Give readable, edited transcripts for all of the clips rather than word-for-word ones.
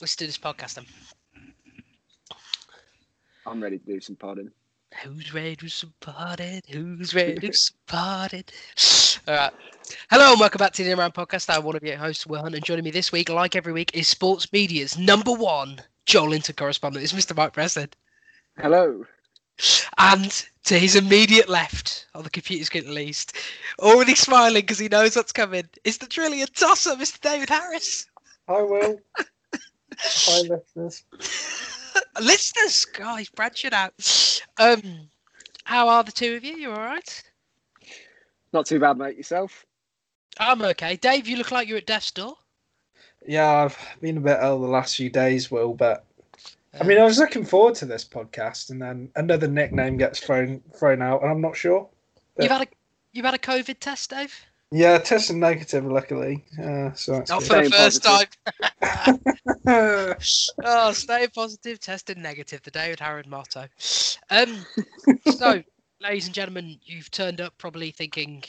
Let's do this podcast then. I'm ready to do some podding. Who's ready to do some podding? Who's ready to do some podding? All right. Hello and welcome back to the In Around Podcast. I'm one of your hosts, Will Hunt, and joining me this week, like every week, is Sports Media's number one Joelinton correspondent. It's Mr. Mike Breslin. Hello. And to his immediate left, on the computer screen at least, already smiling because he knows what's coming, is the trillion tosser, Mr. David Harris. Hi, Will. Hi, listeners. Listeners, God, he's branching out. How are the two of you? You all right? Not too bad, mate. Yourself? I'm okay. Dave, you look like you're at death's door. Yeah, I've been a bit ill the last few days, Will, but I mean, I was looking forward to this podcast, and then another nickname gets thrown out, and I'm not sure. But... You've had a COVID test, Dave? Yeah, tested negative, luckily. So that's not good. For the first time. Oh, staying positive, tested negative. The David Harris motto. So, ladies and gentlemen, you've turned up probably thinking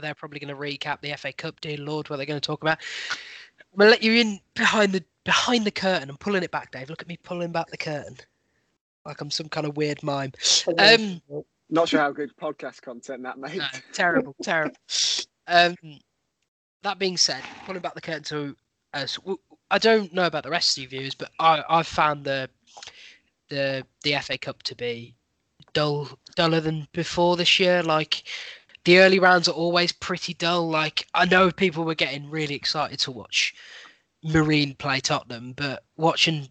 they're probably going to recap the FA Cup. Dear Lord, what they're going to talk about. I'm going to let you in behind the curtain. I'm pulling it back, Dave. Look at me pulling back the curtain. Like I'm some kind of weird mime. Not sure how good podcast content that made. No, terrible, terrible. That being said, pulling back the curtain to us, I don't know about the rest of you viewers, but I've found the FA Cup to be duller than before this year. Like, the early rounds are always pretty dull. Like, I know people were getting really excited to watch Marine play Tottenham, but watching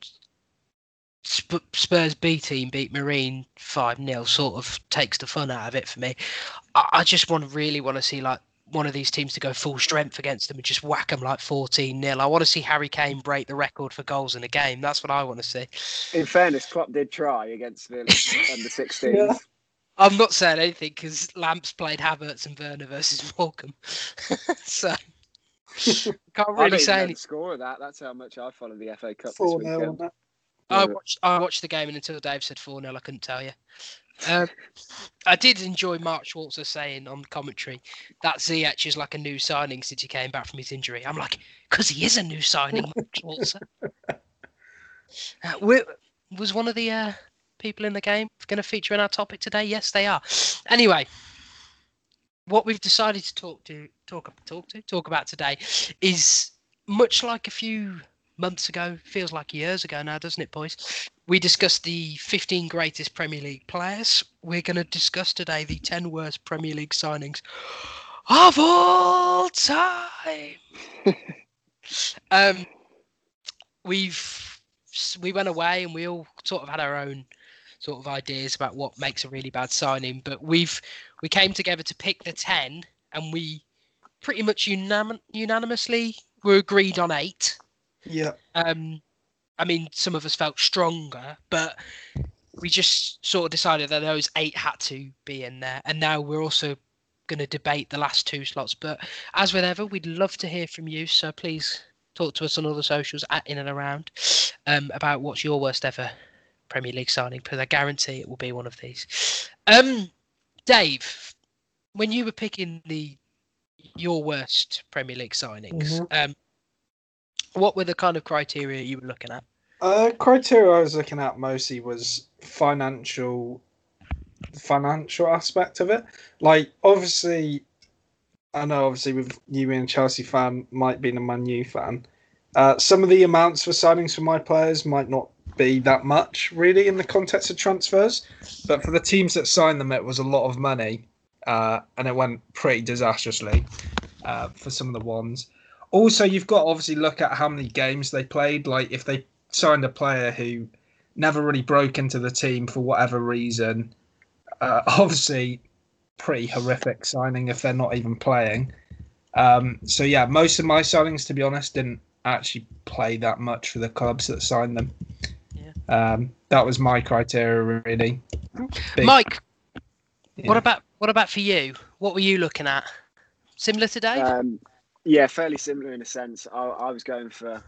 Spurs B team beat Marine 5-0 sort of takes the fun out of it for me. I just really want to see like one of these teams to go full strength against them and just whack them like 14-0. I want to see Harry Kane break the record for goals in a game. That's what I want to see. In fairness, Klopp did try against Villa under 16s. Yeah. I'm not saying anything because Lamps played Havertz and Werner versus Morecambe. So... can't really say anything. Score of that. That's how much I follow the FA Cup this weekend. I watched the game, and until Dave said 4-0, I couldn't tell you. I did enjoy Mark Schwarzer saying on commentary that Ziyech is like a new signing since he came back from his injury. I'm like, because he is a new signing, Mark Schwarzer. Was one of the people in the game going to feature in our topic today? Yes, they are. Anyway. What we've decided to talk about today is, much like a few months ago, feels like years ago now, doesn't it, boys? We discussed the 15 greatest Premier League players. We're going to discuss today the 10 worst Premier League signings of all time. We went away and we all sort of had our own sort of ideas about what makes a really bad signing, but we came together to pick the 10, and we pretty much unanimously were agreed on 8. Yeah. I mean, some of us felt stronger, but we just sort of decided that those 8 had to be in there. And now we're also going to debate the last 2 slots. But as with ever, we'd love to hear from you, so please talk to us on all the socials at In and Around about what's your worst ever Premier League signing, because I guarantee it will be one of these. Dave, when you were picking your worst Premier League signings, what were the kind of criteria you were looking at? Criteria I was looking at mostly was financial aspect of it. Like, obviously, I know obviously with you being a Chelsea fan, Mike being a Man U fan, some of the amounts for signings for my players might not be that much really in the context of transfers, but for the teams that signed them, it was a lot of money, and it went pretty disastrously for some of the ones. Also, you've got to obviously look at how many games they played. Like, if they signed a player who never really broke into the team for whatever reason, obviously pretty horrific signing if they're not even playing. So yeah, most of my signings, to be honest, didn't actually play that much for the clubs that signed them. That was my criteria, really. Mike, yeah. What about for you? What were you looking at? Similar to Dave? Yeah, fairly similar in a sense. I was going for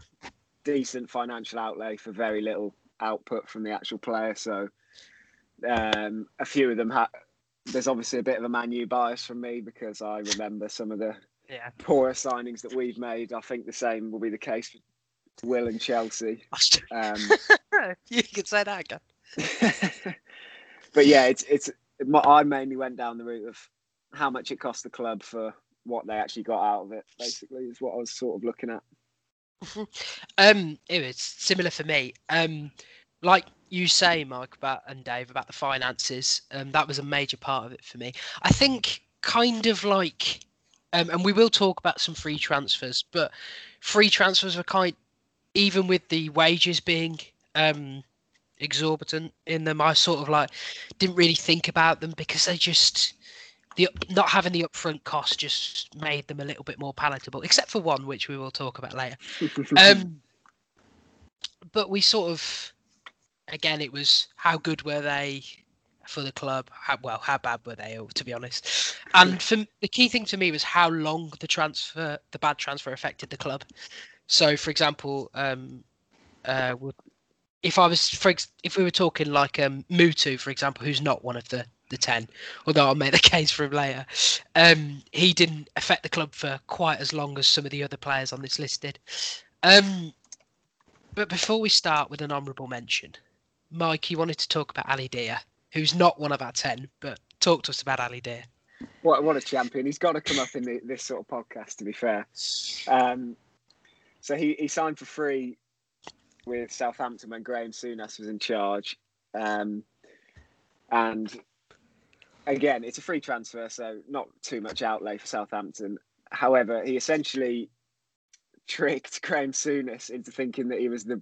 decent financial outlay for very little output from the actual player. So a few of them there's obviously a bit of a Man U bias from me because I remember some of the poorer signings that we've made. I think the same will be the case for Will and Chelsea. You can say that again. But yeah, it's. I mainly went down the route of how much it cost the club for what they actually got out of it. Basically, is what I was sort of looking at. It was similar for me. Like you say, Mike, and Dave about the finances. That was a major part of it for me. I think kind of like. And we will talk about some free transfers, but free transfers were even with the wages being exorbitant in them, I sort of didn't really think about them because they just, not having the upfront cost just made them a little bit more palatable, except for one, which we will talk about later. But we sort of, again, it was how good were they for the club, how bad were they, to be honest. And the key thing to me was how long the bad transfer affected the club. So, for example, if we were talking like Mutu, for example, who's not one of the 10, although I'll make the case for him later, he didn't affect the club for quite as long as some of the other players on this list did. But before we start with an honourable mention, Mike, you wanted to talk about Ali Dia, who's not one of our 10, but talk to us about Ali Dia. What a champion. He's got to come up in this sort of podcast, to be fair. So he signed for free with Southampton when Graham Souness was in charge. And again, it's a free transfer, so not too much outlay for Southampton. However, he essentially tricked Graham Souness into thinking that he was the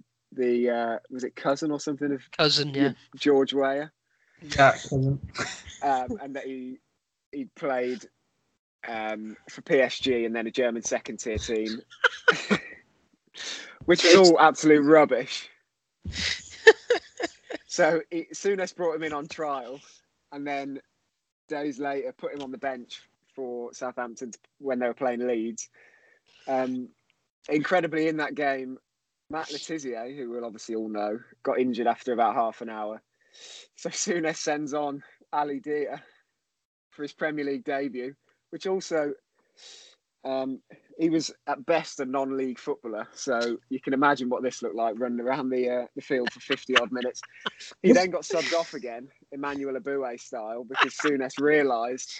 was it cousin or something of cousin, yeah, George Weah. Yeah, and that he played for PSG and then a German second tier team, which was all absolute rubbish. So Souness brought him in on trial, and then days later put him on the bench for Southampton when they were playing Leeds. Incredibly, in that game, Matt Le Tissier, who we'll obviously all know, got injured after about half an hour. So Souness sends on Ali Dia for his Premier League debut, which also he was at best a non-league footballer. So you can imagine what this looked like running around the field for 50-odd minutes. He then got subbed off again, Emmanuel Aboué style, because Souness realised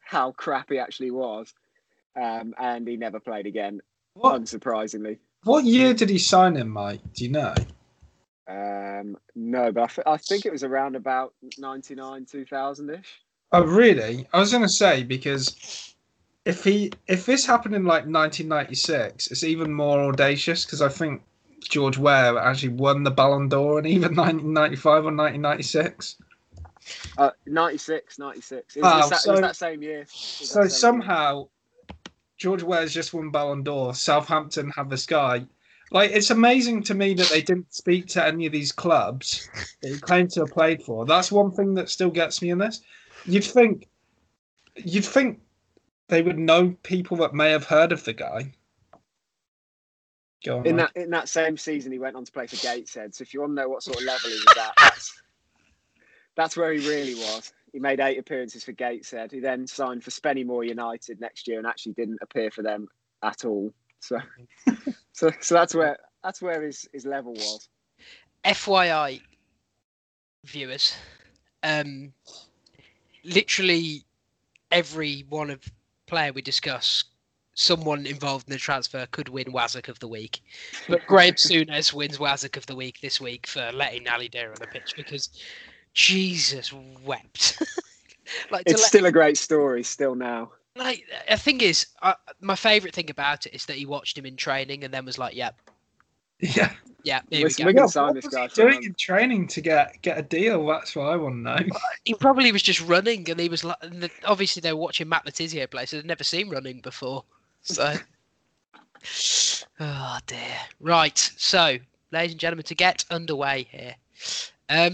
how crap he actually was, and he never played again, unsurprisingly. What year did he sign in, Mike? Do you know? No, but I think it was around about 99, 2000-ish. Oh, really? I was going to say, because if this happened in like 1996, it's even more audacious, because I think George Weah actually won the Ballon d'Or in either 1995 or 1996. 96. It was that same year. So somehow, George Weah's just won Ballon d'Or. Southampton have this guy. It's amazing to me that they didn't speak to any of these clubs that he claimed to have played for. That's one thing that still gets me in this. You'd think they would know people that may have heard of the guy. Go on, in that same season, he went on to play for Gateshead. So if you want to know what sort of level he was at, that's where he really was. He made 8 appearances for Gateshead. He then signed for Spennymoor United next year and actually didn't appear for them at all. So that's where his level was. FYI, viewers, literally every player we discuss, someone involved in the transfer could win Wasak of the Week. But Graham Souness wins Wasak of the Week this week for letting Ali Dia on the pitch, because Jesus wept. It's still a great story, still now. The thing is, my favourite thing about it is that he watched him in training and then was like, "Yep, yeah." We're gonna sign this guy. Doing in training to get a deal. That's what I want to know. He probably was just running, and he was like, obviously they were watching Matt Le Tissier play, so they'd never seen running before. So, oh dear. Right. So, ladies and gentlemen, to get underway here, we're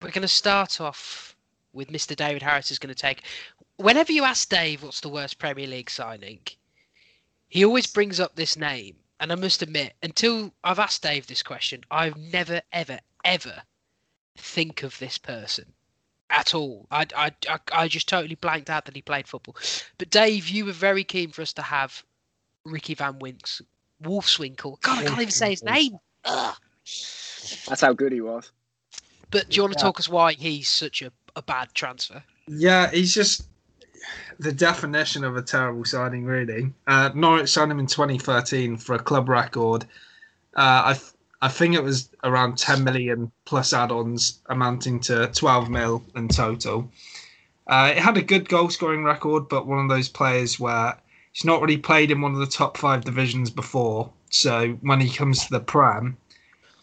going to start off with Mr. David Harris is going to take. Whenever you ask Dave what's the worst Premier League signing, he always brings up this name. And I must admit, until I've asked Dave this question, I've never, ever, ever think of this person at all. I just totally blanked out that he played football. But Dave, you were very keen for us to have Ricky Van Wolfswinkel. God, I can't even say his name. Ugh. That's how good he was. But do you want to talk us why he's such a bad transfer? Yeah, he's just the definition of a terrible signing, really. Norwich signed him in 2013 for a club record. I think it was around 10 million plus add-ons, amounting to 12 mil in total. It had a good goal-scoring record, but one of those players where he's not really played in one of the top five divisions before. So when he comes to the Prem,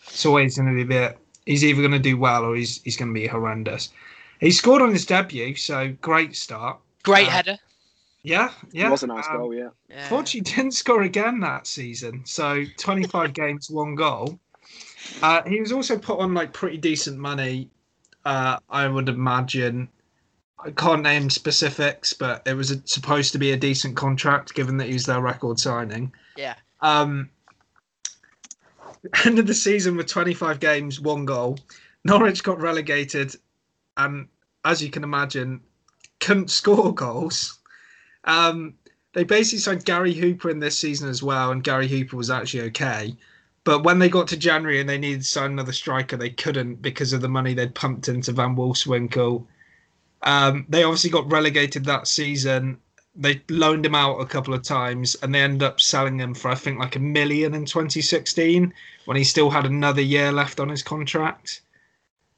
it's always going to be a bit... He's either going to do well or he's going to be horrendous. He scored on his debut, so great start. Great header. Yeah. It was a nice goal, yeah. Fortunately, didn't score again that season. So 25 games, one goal. He was also put on like pretty decent money, I would imagine. I can't name specifics, but it was supposed to be a decent contract, given that he was their record signing. Yeah. End of the season with 25 games, one goal. Norwich got relegated, and as you can imagine, couldn't score goals. They basically signed Gary Hooper in this season as well, and Gary Hooper was actually okay. But when they got to January and they needed to sign another striker, they couldn't because of the money they'd pumped into Van Wolfswinkel. They obviously got relegated that season. They loaned him out a couple of times and they ended up selling him for, I think, like $1 million in 2016 when he still had another year left on his contract.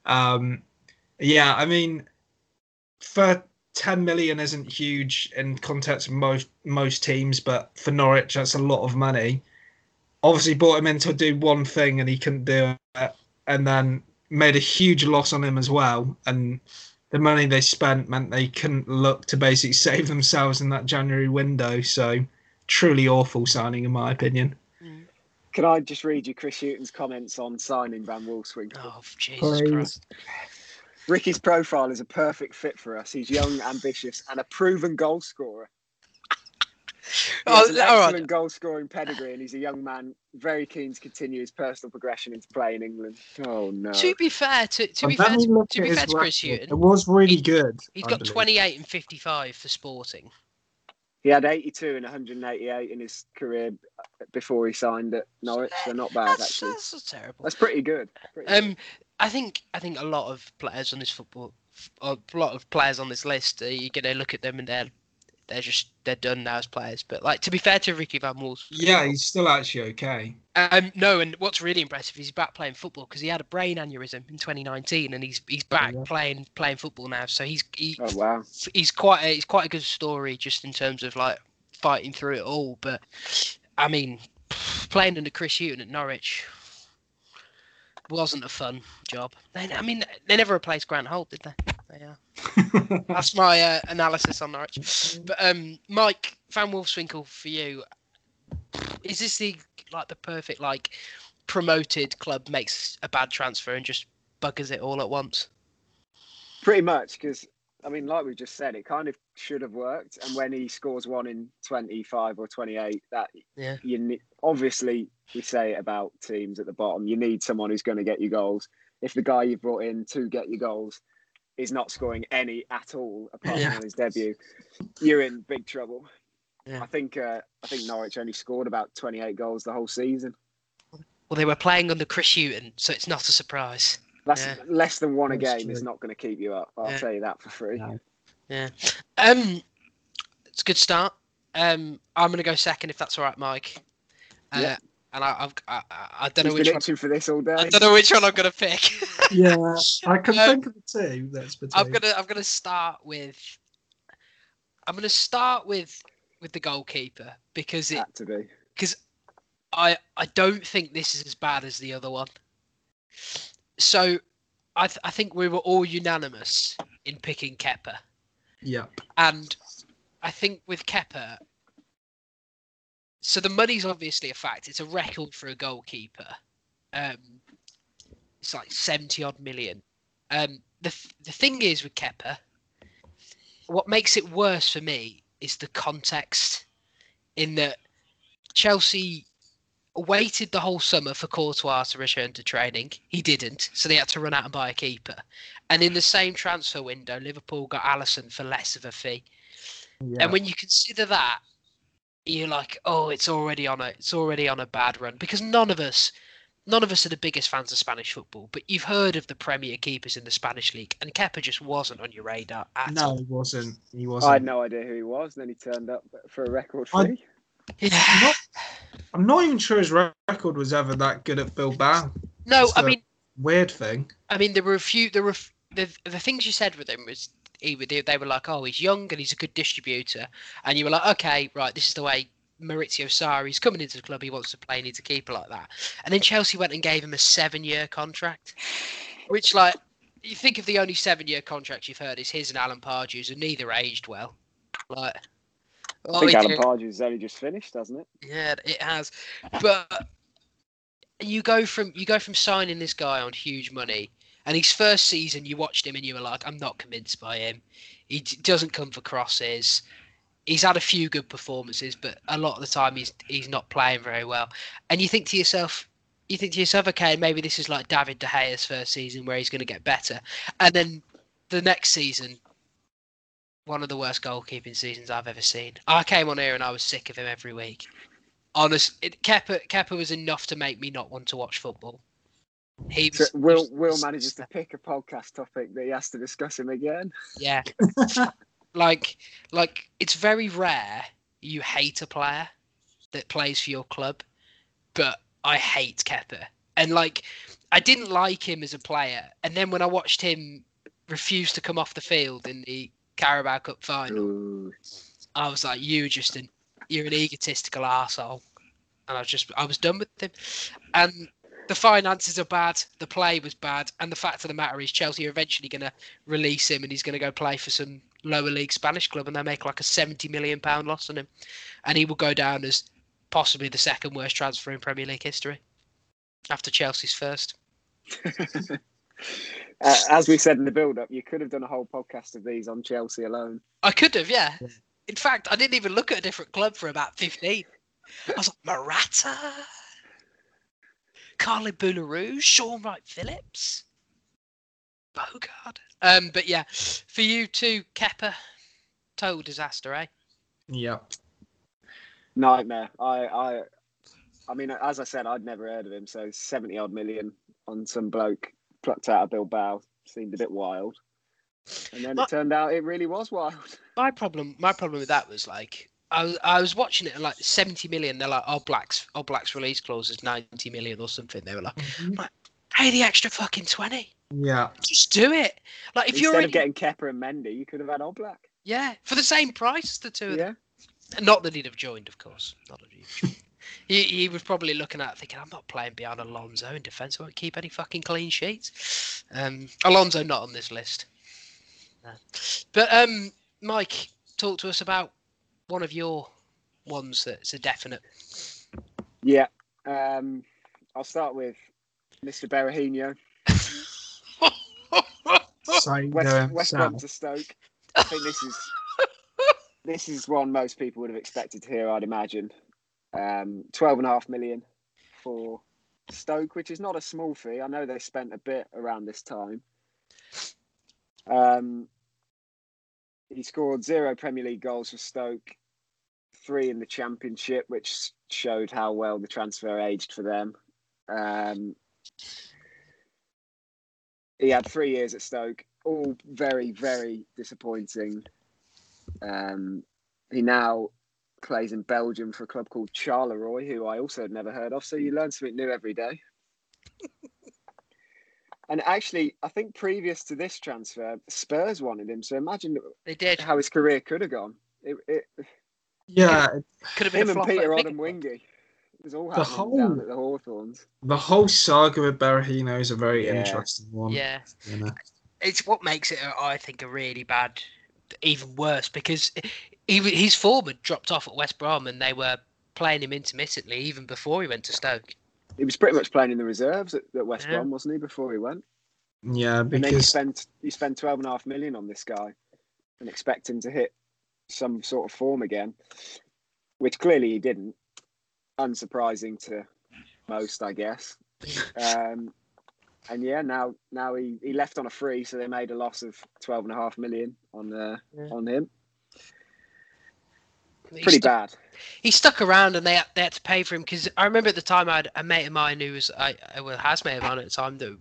I mean, for $10 million isn't huge in context of most teams, but for Norwich, that's a lot of money. Obviously bought him in to do one thing and he couldn't do it, and then made a huge loss on him as well. And the money they spent meant they couldn't look to basically save themselves in that January window. So, truly awful signing, in my opinion. Can I just read you Chris Hewton's comments on signing Van Wolfswinkel? Oh, Jesus Christ. Ricky's profile is a perfect fit for us. He's young, ambitious, and a proven goal scorer. He's an excellent goal-scoring pedigree, and he's a young man very keen to continue his personal progression into play in England. Oh, no. To be fair to Chris Hewton, it was really good. He's got 28 and 55 for Sporting. He had 82 and 188 in his career before he signed at Norwich. They're not bad, actually. That's terrible. That's pretty good. I think a lot of players on this list, you're going to look at them and they're done now as players. But like, to be fair to Ricky Van Wolfswinkel, he's still actually okay. And what's really impressive is he's back playing football, because he had a brain aneurysm in 2019, and he's back playing football now. So he's quite a good story, just in terms of like fighting through it all. But I mean, playing under Chris Hewton at Norwich wasn't a fun job. They never replaced Grant Holt, did they? Yeah, that's my analysis on Norwich. But Mike, Van Wolfswinkel for you, is this the perfect promoted club makes a bad transfer and just buggers it all at once? Pretty much, because I mean, like we just said, it kind of should have worked. And when he scores one in 25 or 28, obviously we say it about teams at the bottom. You need someone who's going to get you goals. If the guy you brought in to get you goals is not scoring any at all, apart from his debut, you're in big trouble. Yeah. I think Norwich only scored about 28 goals the whole season. Well, they were playing under Chris Hewton, so it's not a surprise. That's less than one a game is not going to keep you up. I'll tell you that for free. No. Yeah, it's a good start. I'm going to go second, if that's all right, Mike. Yeah. And I don't know which one for this all day. I don't know which one I'm gonna pick. Yeah, I can think of two. That's between. I'm gonna start with the goalkeeper, because I don't think this is as bad as the other one. So I think we were all unanimous in picking Kepa. Yeah. And I think with Kepa, so the money's obviously a fact. It's a record for a goalkeeper. It's like 70-odd million. The thing is with Kepa, what makes it worse for me is the context, in that Chelsea waited the whole summer for Courtois to return to training. He didn't, so they had to run out and buy a keeper. And in the same transfer window, Liverpool got Alisson for less of a fee. Yeah. And when you consider that, you're like, oh, it's already on a bad run, because none of us are the biggest fans of Spanish football, but you've heard of the Premier keepers in the Spanish league, and Kepa just wasn't on your radar at all. No, he wasn't. I had no idea who he was, and then he turned up for a record fee. I'm not even sure his record was ever that good at Bilbao. No, I mean, weird thing. I mean, there were a few. The things you said with him was they were like, oh, he's young and he's a good distributor, and you were like, okay, right, this is the way Maurizio Sarri's coming into the club. He wants to play, he needs a keeper like that. And then Chelsea went and gave him a 7-year contract, which, like, you think of the only 7-year contracts you've heard is his and Alan Pardew's, and neither aged well. Like, I think Alan Pardew's only just finished, hasn't it? Yeah, it has. But you go from signing this guy on huge money, and his first season you watched him and you were like, I'm not convinced by him. He doesn't come for crosses. He's had a few good performances, but a lot of the time he's not playing very well. And you think to yourself, okay, maybe this is like David De Gea's first season where he's going to get better. And then the next season, one of the worst goalkeeping seasons I've ever seen. I came on here and I was sick of him every week. Honestly, Kepa was enough to make me not want to watch football. Will manages to pick a podcast topic that he has to discuss him again. Yeah. Like it's very rare you hate a player that plays for your club, but I hate Kepa. And like, I didn't like him as a player, and then when I watched him refuse to come off the field in the Carabao Cup final, ooh, I was like, you're an egotistical arsehole. And I was done with him. And the finances are bad, the play was bad, and the fact of the matter is Chelsea are eventually going to release him and he's going to go play for some lower league Spanish club, and they make like a £70 million loss on him, and he will go down as possibly the second worst transfer in Premier League history after Chelsea's first. As we said in the build-up, you could have done a whole podcast of these on Chelsea alone. I could have, yeah. In fact, I didn't even look at a different club for about 15. I was like, Morata, Carly Boularou, Sean Wright-Phillips, Bogard. But yeah, for you two, Kepa, total disaster, eh? Yeah. Nightmare. I mean, as I said, I'd never heard of him, so 70-odd million on some bloke plucked out of Bilbao seemed a bit wild. And then it turned out it really was wild. My problem with that was, like, I was watching it and, like, 70 million, they're like, Black's release clause is 90 million or something. They were like, mm-hmm, like, pay the extra fucking 20. Yeah. Just do it. Like, if you're already getting Kepa and Mendy, you could have had Oblak. Yeah, for the same price, the two of them. Not that he'd have joined, of course. Not that he'd joined. He was probably looking at it thinking, I'm not playing behind Alonso in defence. I won't keep any fucking clean sheets. Alonso not on this list. No. But Mike, talk to us about one of your ones that's a definite. Yeah. I'll start with Mr. Berahino. West Brom to Stoke. I think this is one most people would have expected to hear, I'd imagine. 12.5 million for Stoke, which is not a small fee. I know they spent a bit around this time. He scored 0 Premier League goals for Stoke, 3 in the Championship, which showed how well the transfer aged for them. He had 3 years at Stoke, all very, very disappointing. He now plays in Belgium for a club called Charleroi, who I also had never heard of, so you learn something new every day. And actually, I think previous to this transfer, Spurs wanted him, so imagine they did. How his career could have gone. Yeah. It could have been him a flop, and Peter Odemwingie. It was all happening down at the Hawthorns. The whole saga with Berahino is a very interesting one. Yeah. You know? It's what makes it, I think, a really bad, even worse, because his form had dropped off at West Brom and they were playing him intermittently even before he went to Stoke. He was pretty much playing in the reserves at West Brom, wasn't he, before he went? Yeah, because... And then you spend 12.5 million on this guy and expect him to hit some sort of form again, which clearly he didn't. Unsurprising to most, I guess. And yeah, now he left on a free, so they made a loss of 12.5 million on him. pretty bad. He stuck around, and they had to pay for him, because I remember at the time I had a mate of mine who was has mate of mine at the time, that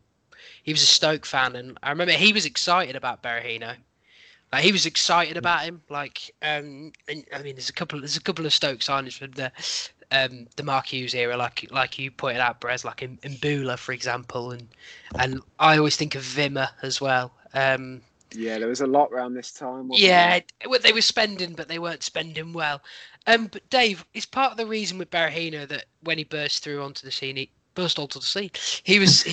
he was a Stoke fan, and I remember he was excited about Berahino. Like, he was excited about him. Like, and I mean, there's a couple of Stoke signings from the Mark Hughes era, like you pointed out, Brez, like in Mbula, for example, and I always think of Vimmer as well. Yeah, there was a lot around this time. They were spending, but they weren't spending well. But Dave, it's part of the reason with Berahino that when he burst onto the scene, he was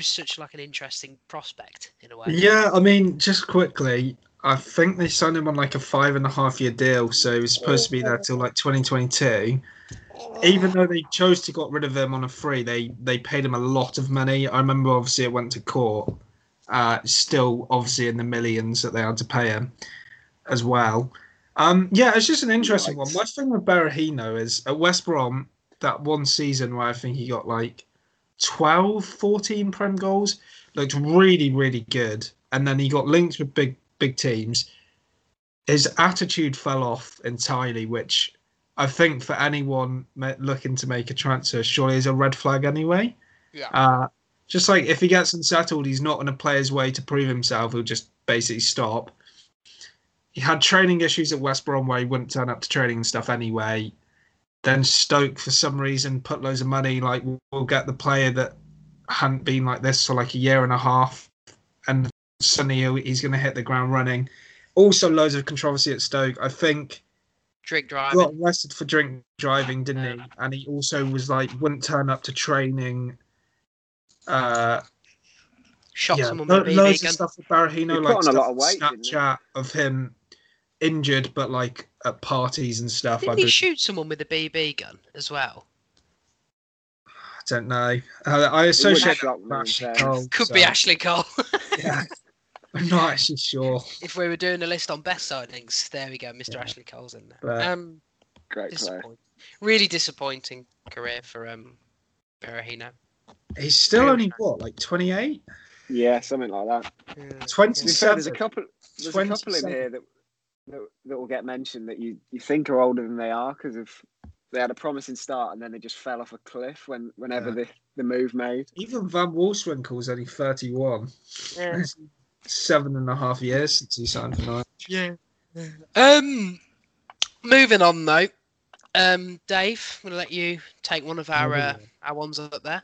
such like an interesting prospect in a way. Yeah, I mean, just quickly, I think they signed him on like a 5.5-year deal, so he was supposed to be there till like 2022. Even though they chose to get rid of him on a free, they paid him a lot of money. I remember obviously it went to court. Still obviously in the millions that they had to pay him as well. Yeah, it's just an interesting one. My thing with Berahino is at West Brom, that one season where I think he got like 12, 14 Prem goals, looked really, really good. And then he got linked with big teams. His attitude fell off entirely, which I think for anyone looking to make a transfer surely is a red flag anyway. Yeah. Just like if he gets unsettled, he's not going to play his way to prove himself. He'll just basically stop. He had training issues at West Brom where he wouldn't turn up to training and stuff anyway. Then Stoke, for some reason, put loads of money. Like, we'll get the player that hadn't been like this for like a year and a half. And suddenly he's going to hit the ground running. Also, loads of controversy at Stoke. I think drink driving. Got arrested for drink driving, didn't he? And he also was like, wouldn't turn up to training. Shot someone with a BB loads gun. Of stuff with Berahino, like stuff, a lot of weight, Snapchat of him injured, but like at parties and stuff. Didn't he shoot someone with a BB gun as well? I don't know. I associate that with Ashley Cole. Could be Ashley Cole. Yeah, I'm not actually sure. If we were doing a list on best signings, there we go. Mr. Ashley Cole's in there. But, great player. Really disappointing career for Berahino. He's still only what, like 28? Yeah, something like that. Yeah. 27. There's a couple in here that will get mentioned that you think are older than they are, because if they had a promising start and then they just fell off a cliff whenever the move made. Even Van Wolfswinkel's only 31. Yeah. 7.5 years since he signed for Norwich. Yeah. Moving on though, Dave, I'm gonna let you take one of our ones up there.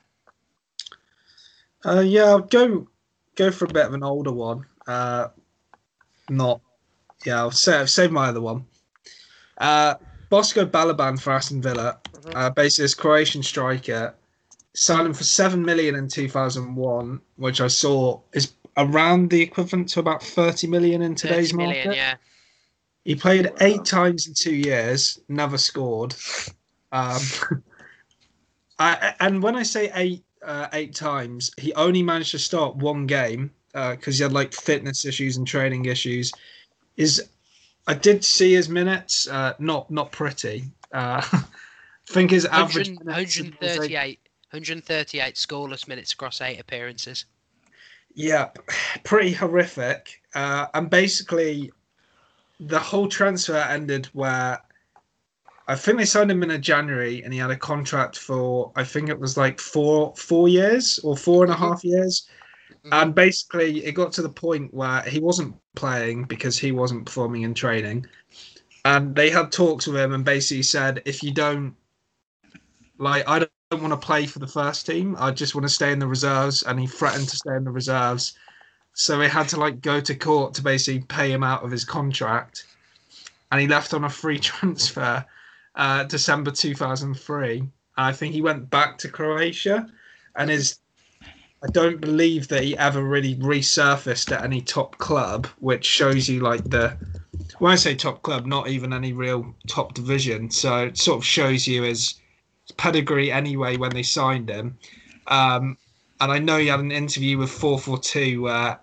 I'll go for a bit of an older one. I'll save my other one. Boško Balaban for Aston Villa, basically this Croatian striker, signed him for $7 million in 2001, which I saw is around the equivalent to about $30 million in today's market. Yeah. He played 8 times in 2 years, never scored. And when I say 8 times, he only managed to start one game because he had like fitness issues and training issues. I did see his minutes, not pretty. I think his average 138 scoreless minutes across 8 appearances. Yeah, pretty horrific. And basically, the whole transfer ended where I think they signed him in January, and he had a contract for, I think it was like four years or 4.5 years. Mm-hmm. And basically it got to the point where he wasn't playing because he wasn't performing in training. And they had talks with him and basically said, if you don't, like, I don't want to play for the first team. I just want to stay in the reserves. And he threatened to stay in the reserves. So they had to like go to court to basically pay him out of his contract. And he left on a free transfer. December 2003. I think he went back to Croatia, and I don't believe that he ever really resurfaced at any top club, which shows you like when I say top club, not even any real top division. So it sort of shows you his pedigree anyway when they signed him. And I know he had an interview with 442 where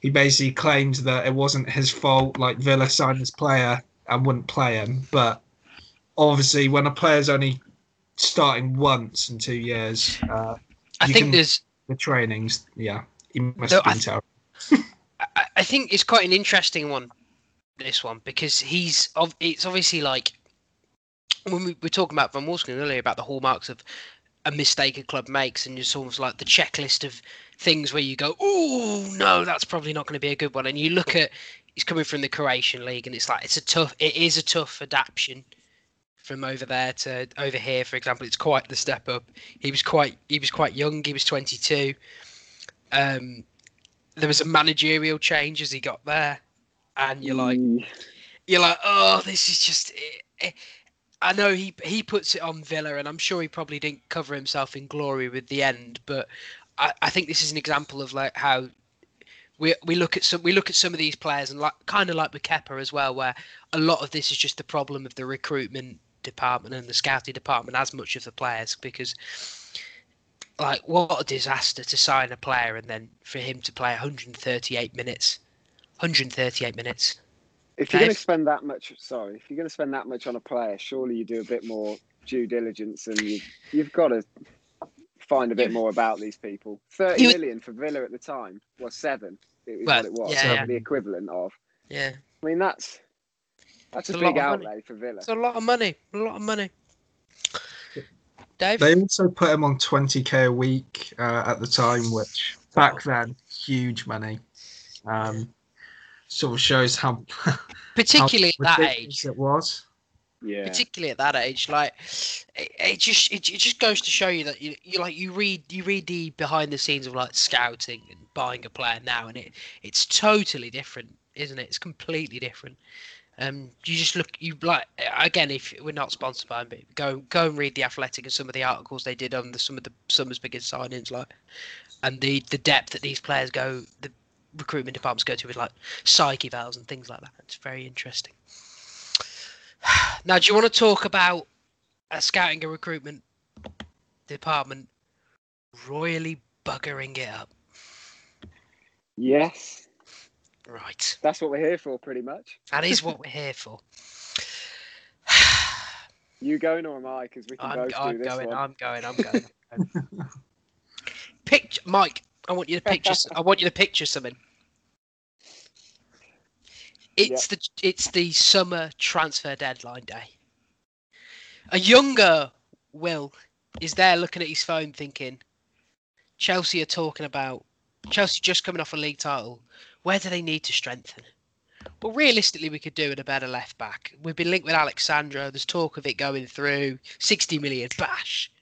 he basically claimed that it wasn't his fault, like Villa signed his player and wouldn't play him, but obviously, when a player's only starting once in 2 years, I think there's the trainings. Yeah, he must have been terrible. I think it's quite an interesting one this one, because he's it's obviously like when we were talking about Van Wolfswinkel earlier about the hallmarks of a mistake a club makes, and it's almost like the checklist of things where you go, oh no, that's probably not going to be a good one. And you look at, he's coming from the Croatian league, and it's like it is a tough adaptation from over there to over here. For example, it's quite the step up. He was quite young. He was 22. There was a managerial change as he got there, and you're like, oh, this is just. I know he puts it on Villa, and I'm sure he probably didn't cover himself in glory with the end. But I think this is an example of like how we look at some of these players, and like kind of like with Kepa as well, where a lot of this is just the problem of the recruitment department and the scouting department as much of the players, because like what a disaster to sign a player and then for him to play 138 minutes. If you're going to spend that much, on a player, surely you do a bit more due diligence, and you've got to find a bit more about these people. 30 million for Villa at the time was 7. It was what it was, the equivalent of. Yeah, I mean that's a big outlay for Villa. It's a lot of money. Dave? They also put him on 20k a week at the time, which back then huge money. Sort of shows how particularly how at that age it was. Yeah. Particularly at that age, like it just goes to show you that you read the behind the scenes of like scouting and buying a player now, and it's totally different, isn't it? It's completely different. You just look, you like again. If we're not sponsored by them, but go and read The Athletic and some of the articles they did on some of the summer's biggest signings, like, and the depth that these players go, the recruitment departments go to with like psyche valves and things like that. It's very interesting. Now, do you want to talk about a scouting and recruitment department royally buggering it up? Yes. Right. That's what we're here for, pretty much. That is what we're here for. You going or am I? Because we can both do this one. I'm going. Picture, Mike. I want you to picture something. It's the summer transfer deadline day. A younger Will is there looking at his phone, thinking, Chelsea just coming off a league title. Where do they need to strengthen? Well, realistically, we could do with a better left back. We've been linked with Alexandro. There's talk of it going through. 60 million, bash,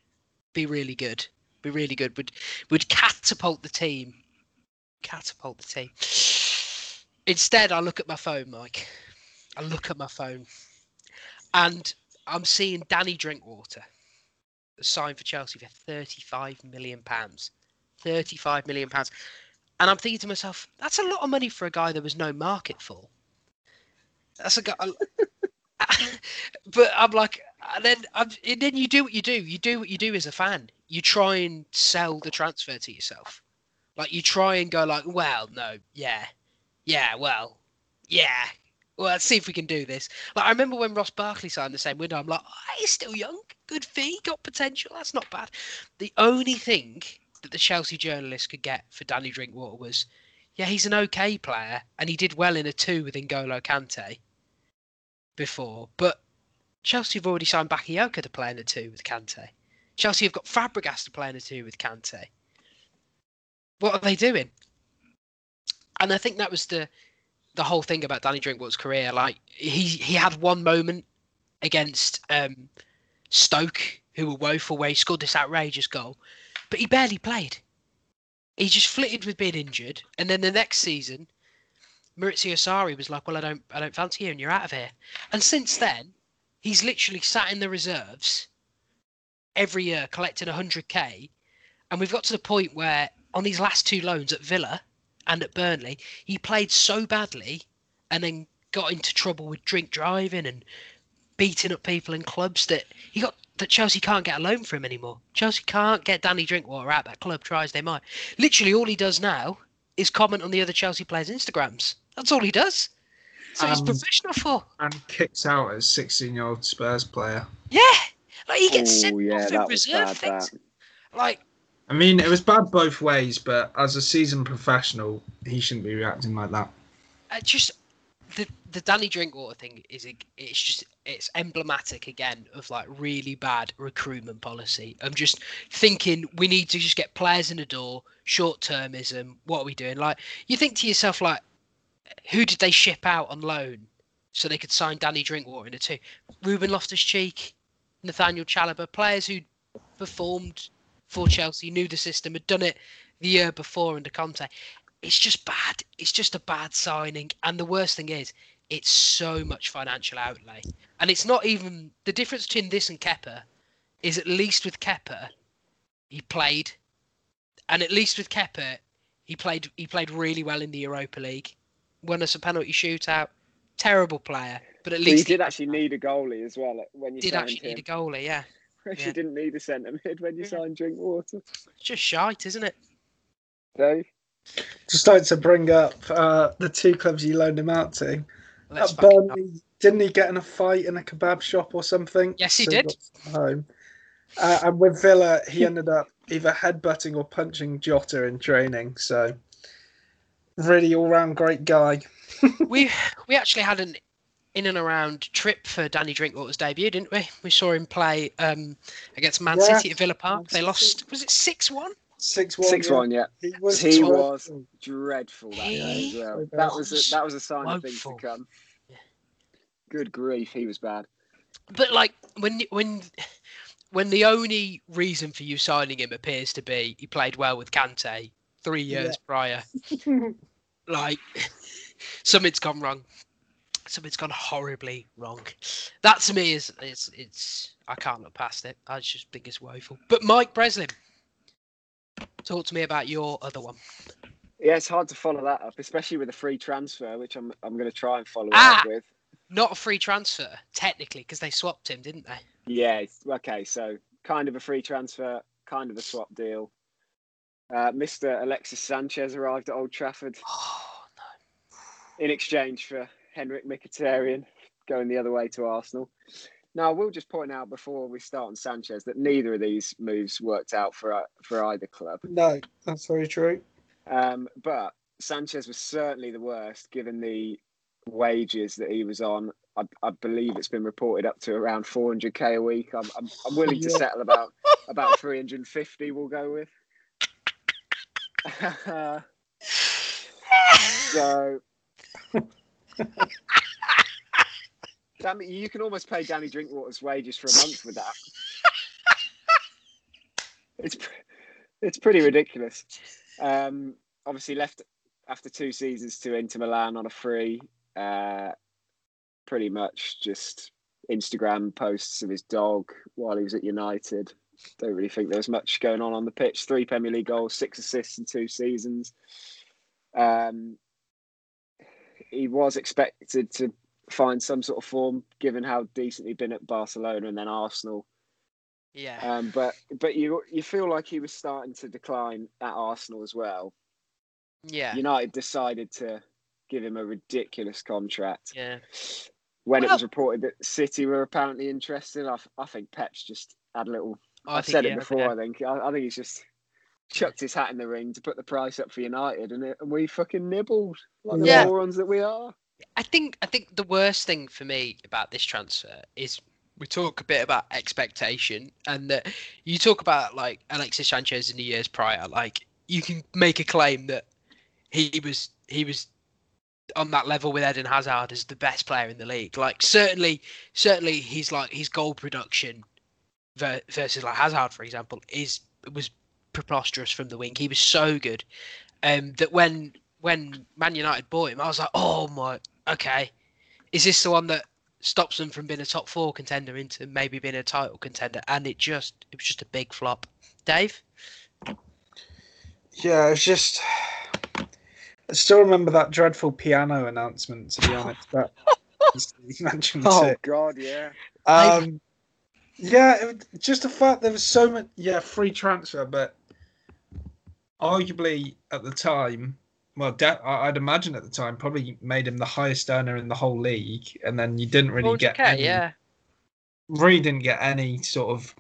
be really good. Would catapult the team. Instead, I look at my phone, Mike, and I'm seeing Danny Drinkwater signed for Chelsea for £35 million. And I'm thinking to myself, that's a lot of money for a guy there was no market for. That's a guy. But I'm like, and then you do what you do. You do what you do as a fan. You try and sell the transfer to yourself. Like, you try and go like, well, no, yeah. Yeah, well, yeah. Well, let's see if we can do this. Like, I remember when Ross Barkley signed the same window, I'm like, oh, he's still young. Good fee, got potential. That's not bad. The only thing that the Chelsea journalist could get for Danny Drinkwater was, yeah, he's an okay player, and he did well in a 2 with N'Golo Kante before. But Chelsea have already signed Bakayoko to play in a 2 with Kante. Chelsea have got Fabregas to play in a 2 with Kante. What are they doing? And I think that was the whole thing about Danny Drinkwater's career. Like, he had one moment against Stoke, who were woeful, where he scored this outrageous goal, but he barely played. He just flitted with being injured, and then the next season, Maurizio Sarri was like, "Well, I don't fancy you, and you're out of here." And since then, he's literally sat in the reserves every year, collecting 100k, and we've got to the point where on these last 2 loans at Villa and at Burnley, he played so badly and then got into trouble with drink driving and beating up people in clubs that Chelsea can't get a loan for him anymore. Chelsea can't get Danny Drinkwater out that club, tries they might. Literally all he does now is comment on the other Chelsea players' Instagrams. That's all he does. So he's professional for. And kicks out as 16-year-old Spurs player. Yeah. Like, he gets sent off in reserve things. That. Like, I mean, it was bad both ways, but as a seasoned professional, he shouldn't be reacting like that. The Danny Drinkwater thing is it's emblematic again of like really bad recruitment policy. I'm just thinking we need to just get players in the door, short-termism. What are we doing? Like you think to yourself, like, who did they ship out on loan so they could sign Danny Drinkwater in a two? Ruben Loftus-Cheek, Nathaniel Chalobah, players who performed for Chelsea, knew the system, had done it the year before under Conte. It's just bad. It's just a bad signing. And the worst thing is, it's so much financial outlay. And it's not even... The difference between this and Kepa is at least with Kepa, he played. And at least with Kepa, he played really well in the Europa League. Won us a penalty shootout. Terrible player. But at least... He did actually need a goalie as well when you signed him. Did actually need a goalie, yeah. You didn't need a centre mid when you signed Drinkwater. It's just shite, isn't it? Dave? Just like to bring up the two clubs you loaned him out to. At Burnley, didn't he get in a fight in a kebab shop or something? Yes, he did. Home. And with Villa, he ended up either headbutting or punching Jota in training. So, really all-round great guy. we actually had an in-and-around trip for Danny Drinkwater's debut, didn't we? We saw him play against Man City at Villa Park. They lost, was it 6-1? 6-1. 6-1, yeah. He was dreadful that day as well. That was a sign of things to come. Yeah. Good grief, he was bad. But like when the only reason for you signing him appears to be he played well with Kante 3 years prior, like something's gone wrong. Something's gone horribly wrong. That to me is I can't look past it. I just think it's woeful. But Mike Breslin. Talk to me about your other one. Yeah, it's hard to follow that up, especially with a free transfer, which I'm going to try and follow up with. Not a free transfer, technically, because they swapped him, didn't they? Yeah, okay, so kind of a free transfer, kind of a swap deal. Mr. Alexis Sanchez arrived at Old Trafford. Oh, no. In exchange for Henrik Mkhitaryan going the other way to Arsenal. Now, I will just point out before we start on Sanchez that neither of these moves worked out for either club. No, that's very true. But Sanchez was certainly the worst, given the wages that he was on. I believe it's been reported up to around $400k a week. I'm willing to settle about 350. We'll go with. So. You can almost pay Danny Drinkwater's wages for a month with that. It's pretty ridiculous. Obviously left after two seasons to Inter Milan on a free. Pretty much just Instagram posts of his dog while he was at United. Don't really think there was much going on the pitch. 3 Premier League goals, 6 assists in 2 seasons. He was expected to find some sort of form, given how decent he'd been at Barcelona and then Arsenal. Yeah. But you feel like he was starting to decline at Arsenal as well. Yeah. United decided to give him a ridiculous contract. Yeah. When it was reported that City were apparently interested, I think Pep's just had a little... I think he's just chucked his hat in the ring to put the price up for United, and we fucking nibbled like the morons that we are. I think the worst thing for me about this transfer is we talk a bit about expectation, and that you talk about like Alexis Sanchez in the years prior, like you can make a claim that he was on that level with Eden Hazard as the best player in the league. Like certainly he's like his goal production versus like Hazard, for example, was preposterous from the wing. He was so good that when Man United bought him, I was like, oh my, okay. Is this the one that stops them from being a top 4 contender into maybe being a title contender? And it was just a big flop. Dave? Yeah, I still remember that dreadful piano announcement, to be honest. That you mentioned it. God, yeah. Yeah, it was just the fact there was so much, free transfer, but arguably at the time, well, I'd imagine at the time probably made him the highest earner in the whole league, and then you didn't really get any sort of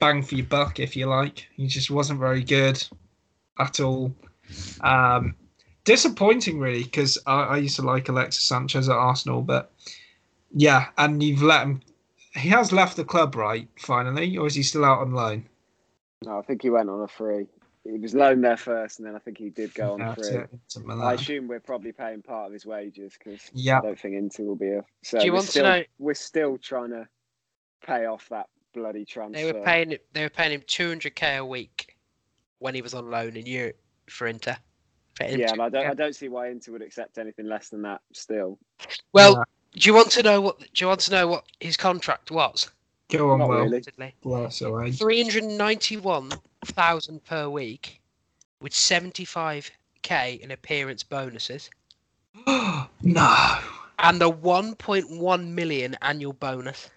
bang for your buck, if you like. He just wasn't very good at all. Disappointing, really, because I used to like Alexis Sanchez at Arsenal, but yeah, and you've let him. He has left the club, right? Finally, or is he still out on loan? No, I think he went on a free. He was loaned there first, and then I think he did go on free. I assume we're probably paying part of his wages because I don't think Inter will be a. So do you want to know? We're still trying to pay off that bloody transfer. They were paying him £200k a week when he was on loan in Europe for Inter. Yeah, and I don't see why Inter would accept anything less than that. Still. Well, yeah. Do you want to know what his contract was? Go on, Will. Really. $391,000 per week, with $75k in appearance bonuses. No. And the $1.1 million annual bonus.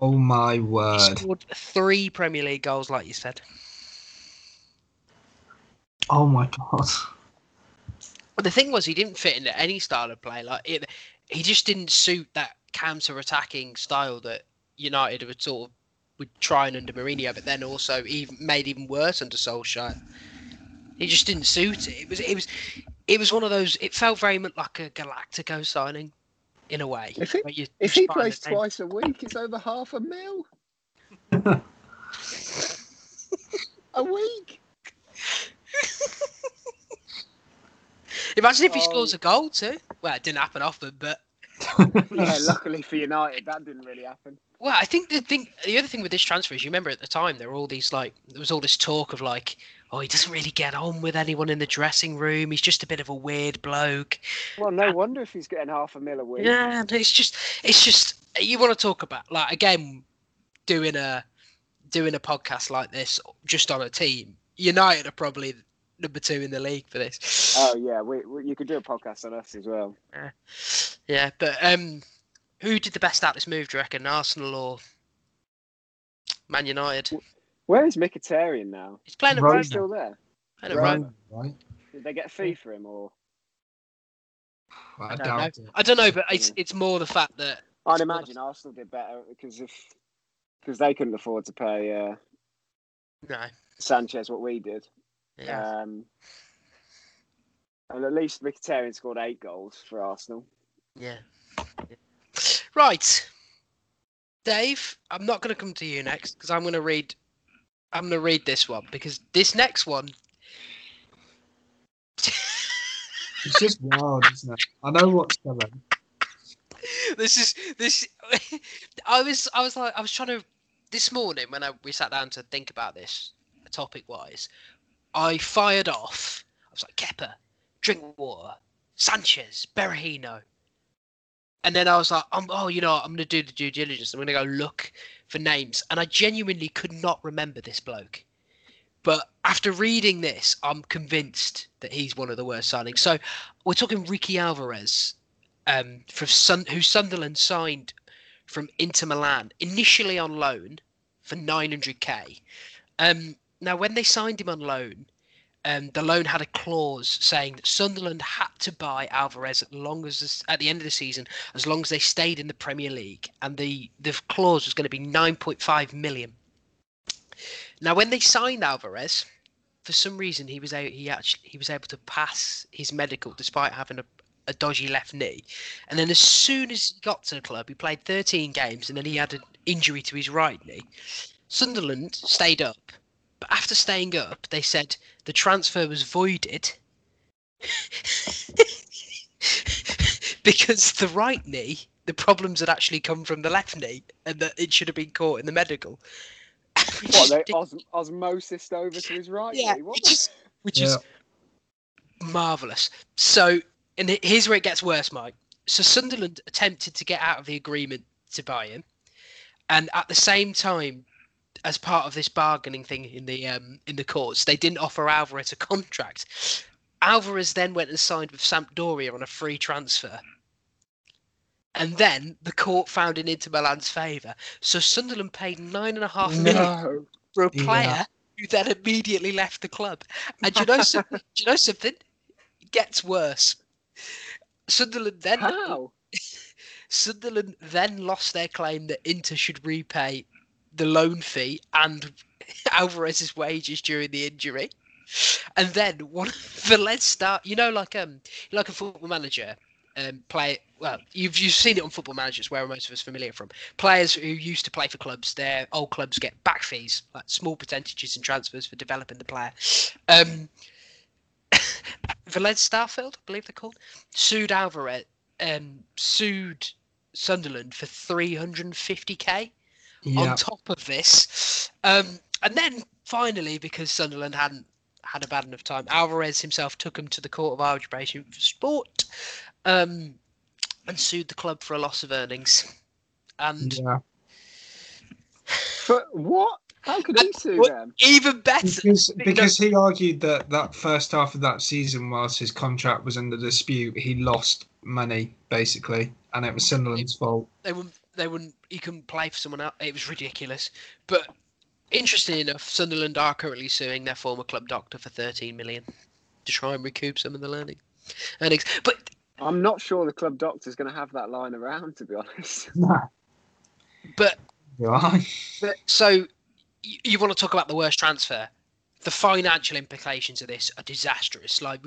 Oh my word! He scored 3 Premier League goals, like you said. Oh my God! But the thing was, he didn't fit into any style of play. Like he just didn't suit that counter-attacking style that United would sort of trying under Mourinho, but then also even made even worse under Solskjaer. He just didn't suit it. It was one of those. It felt very much like a Galactico signing, in a way. If he plays twice a week, it's over $500,000. A week. Imagine if he scores a goal too. Well, it didn't happen often, but yeah, luckily for United, that didn't really happen. Well, I think the other thing with this transfer is, you remember at the time there was all this talk of like, oh, he doesn't really get on with anyone in the dressing room. He's just a bit of a weird bloke. Well, no wonder if he's getting $500,000 a week. Yeah, it's just you want to talk about, like, again, doing a podcast like this just on a team. United are probably number 2 in the league for this. Oh yeah, you could do a podcast on us as well. Yeah, but who did the best at this move, do you reckon? Arsenal or Man United? Where is Mkhitaryan now? He's playing at Roma. He's still there. Playing at Roma, right? Did they get a fee for him or? Well, I don't know, but it's more the fact that I'd imagine Arsenal did better because they couldn't afford to pay Sanchez what we did. Yeah. And at least Mkhitaryan scored 8 goals for Arsenal. Yeah. Right, Dave. I'm not going to come to you next because I'm going to read this one because this next one. It's just wild, isn't it? I know what's coming. This is. I was trying to this morning when we sat down to think about this topic wise. I fired off. I was like, Kepa, Drinkwater, Sanchez, Berahino. And then I was like, I'm going to do the due diligence. I'm going to go look for names. And I genuinely could not remember this bloke. But after reading this, I'm convinced that he's one of the worst signings. So we're talking Ricky Alvarez, who Sunderland signed from Inter Milan, initially on loan for $900k. Now, when they signed him on loan, the loan had a clause saying that Sunderland had to buy Alvarez at the end of the season, as long as they stayed in the Premier League, and the clause was going to be $9.5 million. Now, when they signed Alvarez, for some reason he was able to pass his medical despite having a dodgy left knee, and then as soon as he got to the club, he played 13 games, and then he had an injury to his right knee. Sunderland stayed up. But after staying up, they said the transfer was voided because the right knee, the problems had actually come from the left knee, and that it should have been caught in the medical. What, they osmosis over to his right knee? What? Which is marvellous. So, and here's where it gets worse, Mike. So Sunderland attempted to get out of the agreement to buy him, and at the same time, as part of this bargaining thing in the courts, they didn't offer Alvarez a contract. Alvarez then went and signed with Sampdoria on a free transfer. And then the court found in Inter Milan's favour. So Sunderland paid $9.5 million for a player who then immediately left the club. And do you know something? It gets worse. Sunderland then lost their claim that Inter should repay the loan fee and Alvarez's wages during the injury. And then one of the Let's Start, you know, like a Football Manager play. Well, you've seen it on Football Managers, where most of us are familiar from. Players who used to play for clubs, their old clubs get back fees, like small percentages in transfers for developing the player. Velez Starfield, I believe they're called, sued Alvarez, sued Sunderland for $350,000. On top of this, and then finally, because Sunderland hadn't had a bad enough time, Alvarez himself took him to the Court of Arbitration for Sport, and sued the club for a loss of earnings. And but what? How could he sue them? Even better, because he argued that first half of that season, whilst his contract was under dispute, he lost money basically, and it was Sunderland's fault. He couldn't play for someone else. It was ridiculous. But interestingly enough, Sunderland are currently suing their former club doctor for $13 million to try and recoup some of the earnings. But I'm not sure the club doctor's going to have that lying around, to be honest. No. But so you want to talk about the worst transfer? The financial implications of this are disastrous. Like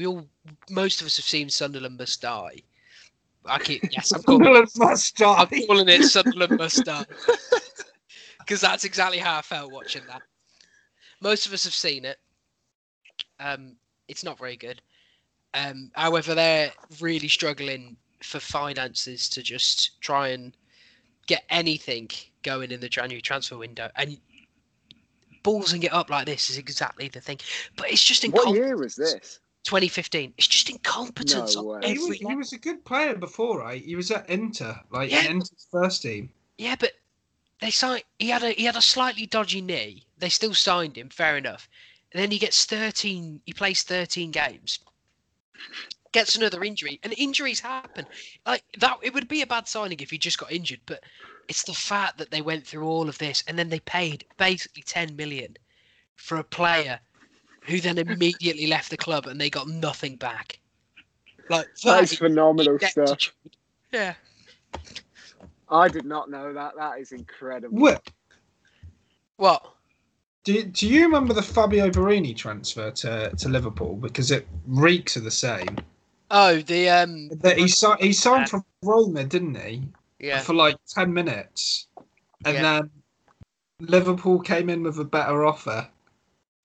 most of us have seen Sunderland Must Die. I'm calling it Sunderland Must Die, because that's exactly how I felt watching that. Most of us have seen it. It's not very good. However, they're really struggling for finances to just try and get anything going in the January transfer window, and ballsing it up like this is exactly the thing. But it's just incredible. What year was this? 2015. It's just incompetence. No way. He was a good player before, right? He was at Inter, Inter's first team. Yeah, but they signed. He had a slightly dodgy knee. They still signed him. Fair enough. And then he gets 13. He plays 13 games. Gets another injury, and injuries happen. Like that, it would be a bad signing if he just got injured. But it's the fact that they went through all of this, and then they paid basically $10 million for a player who then immediately left the club, and they got nothing back. Like that is phenomenal stuff. Yeah, I did not know that. That is incredible. What? Do you remember the Fabio Barini transfer to Liverpool? Because it reeks of the same. Oh, he signed from Roma, didn't he? Yeah. For 10 minutes, and then Liverpool came in with a better offer,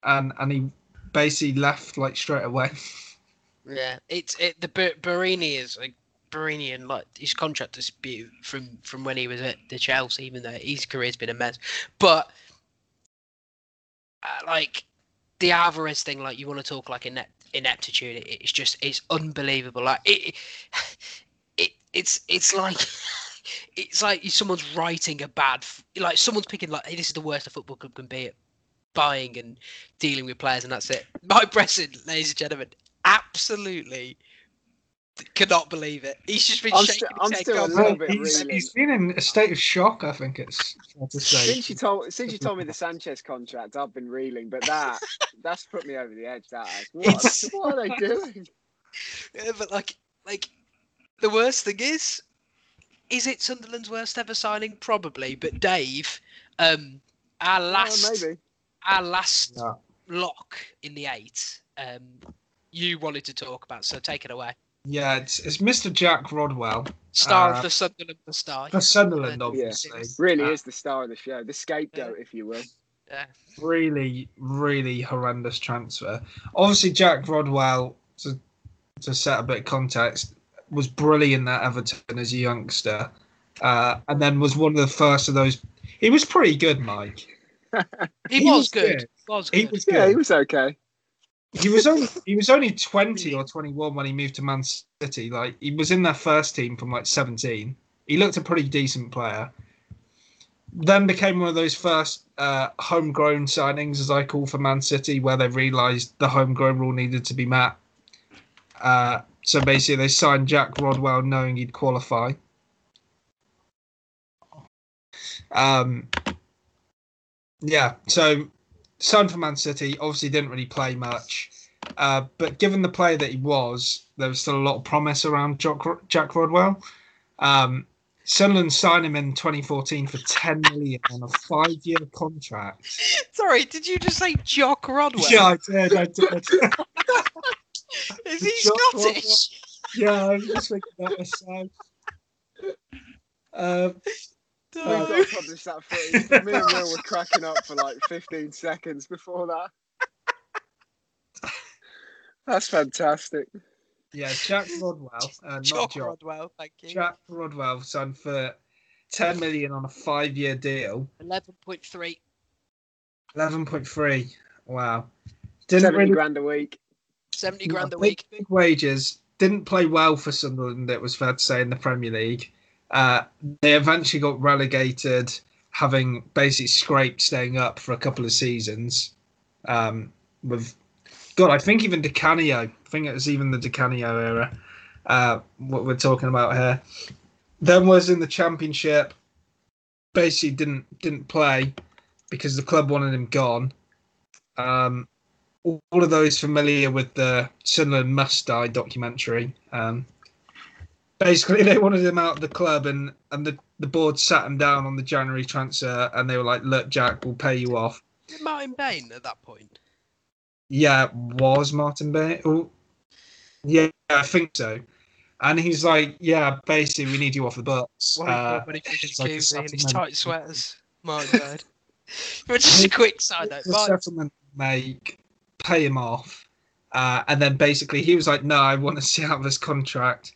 and he basically left straight away. Yeah, the Barini is Barini, and his contract dispute from when he was at the Chelsea, even though his career's been a mess. But the Alvarez thing, you want to talk ineptitude. It's unbelievable. It's like someone's writing a bad, someone's picking hey, this is the worst a football club can be at buying and dealing with players, and that's it. Mike Breslin, ladies and gentlemen, absolutely cannot believe it. He's just been shaking his head. He's been in a state of shock, I think it's fair to say. Since you told me the Sanchez contract, I've been reeling, but that's put me over the edge. What are they doing? Yeah, but the worst thing is it Sunderland's worst ever signing? Probably, but Dave, our last lock in the 8, you wanted to talk about, so take it away. Yeah, it's Mr. Jack Rodwell. Star of the Sunderland Must Die. For Sunderland, obviously. Really is the star of the show. The scapegoat, if you will. Yeah. Really, really horrendous transfer. Obviously, Jack Rodwell, to set a bit of context, was brilliant at Everton as a youngster, and then was one of the first of those. He was pretty good, Mike. He was good. He was okay. He was only 20 or 21 when he moved to Man City. He was in their first team from 17. He looked a pretty decent player. Then became one of those first homegrown signings, as I call, for Man City, where they realised the homegrown rule needed to be met. So basically, they signed Jack Rodwell knowing he'd qualify. So signed for Man City, obviously didn't really play much, but given the player that he was, there was still a lot of promise around Jack Rodwell. Sunderland signed him in 2014 for 10 million on a 5-year contract. Sorry, did you just say Jock Rodwell? Yeah, I did. Is he Jock Scottish? Rodwell. Yeah, I was just thinking that myself. We've got to publish that footage. Me and Will were cracking up for like 15 seconds before that. That's fantastic. Yeah, Jack Rodwell. Rodwell, thank you. Jack Rodwell signed for 10 million on a 5-year deal. 11.3. 11.3. Wow. £70,000 a week. £70,000 a week. Big wages. Didn't play well for Sunderland, it was fair to say, in the Premier League. They eventually got relegated, having basically scraped staying up for a couple of seasons. I think even Di Canio, I think it was even the Di Canio era, what we're talking about here. Then was in the Championship, basically didn't play because the club wanted him gone. All of those familiar with the Sunderland Must Die documentary, basically they wanted him out of the club, and the board sat him down on the January transfer and they were like, look, Jack, we'll pay you off. Was it Martin Bain at that point? Yeah, it was Martin Bain. Oh, yeah, I think so. And he's like, yeah, basically we need you off the books. When he finished QV in his tight sweaters. My God. But just a quick side note. Settlement make, pay him off. And then basically he was like, no, I want to see out this contract,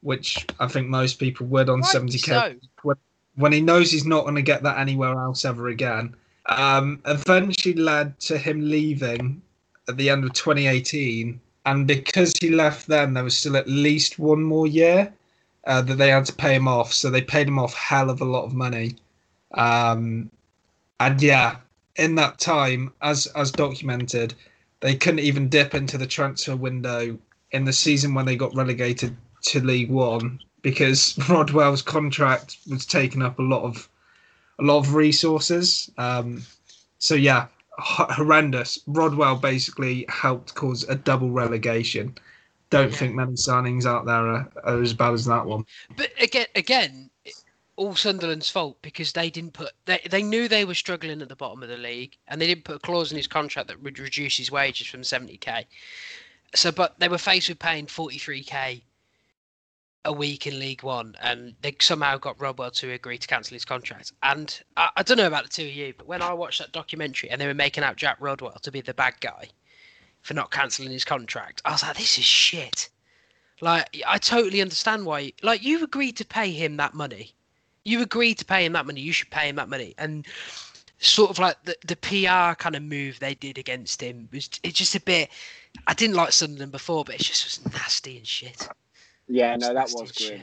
which I think most people would on 70K. So. When he knows he's not going to get that anywhere else ever again. Eventually led to him leaving at the end of 2018. And because he left then, there was still at least one more year that they had to pay him off. So they paid him off hell of a lot of money. And yeah, in that time, as documented, they couldn't even dip into the transfer window in the season when they got relegated to League One because Rodwell's contract was taking up a lot of resources. So yeah, horrendous. Rodwell basically helped cause a double relegation. Don't think many signings out there are as bad as that one. But again, all Sunderland's fault because they didn't put. They knew they were struggling at the bottom of the league, and they didn't put a clause in his contract that would reduce his wages from 70K. So, but they were faced with paying 43K. A week in League One, and they somehow got Rodwell to agree to cancel his contract. And I don't know about the two of you, but when I watched that documentary and they were making out Jack Rodwell to be the bad guy for not cancelling his contract, I was like, this is shit. Like, I totally understand why. Like, you agreed to pay him that money. You should pay him that money. And sort of like the PR kind of move they did against him was it's just a bit. I didn't like Sunderland before, but it just was nasty and shit. Yeah, no, that was grim.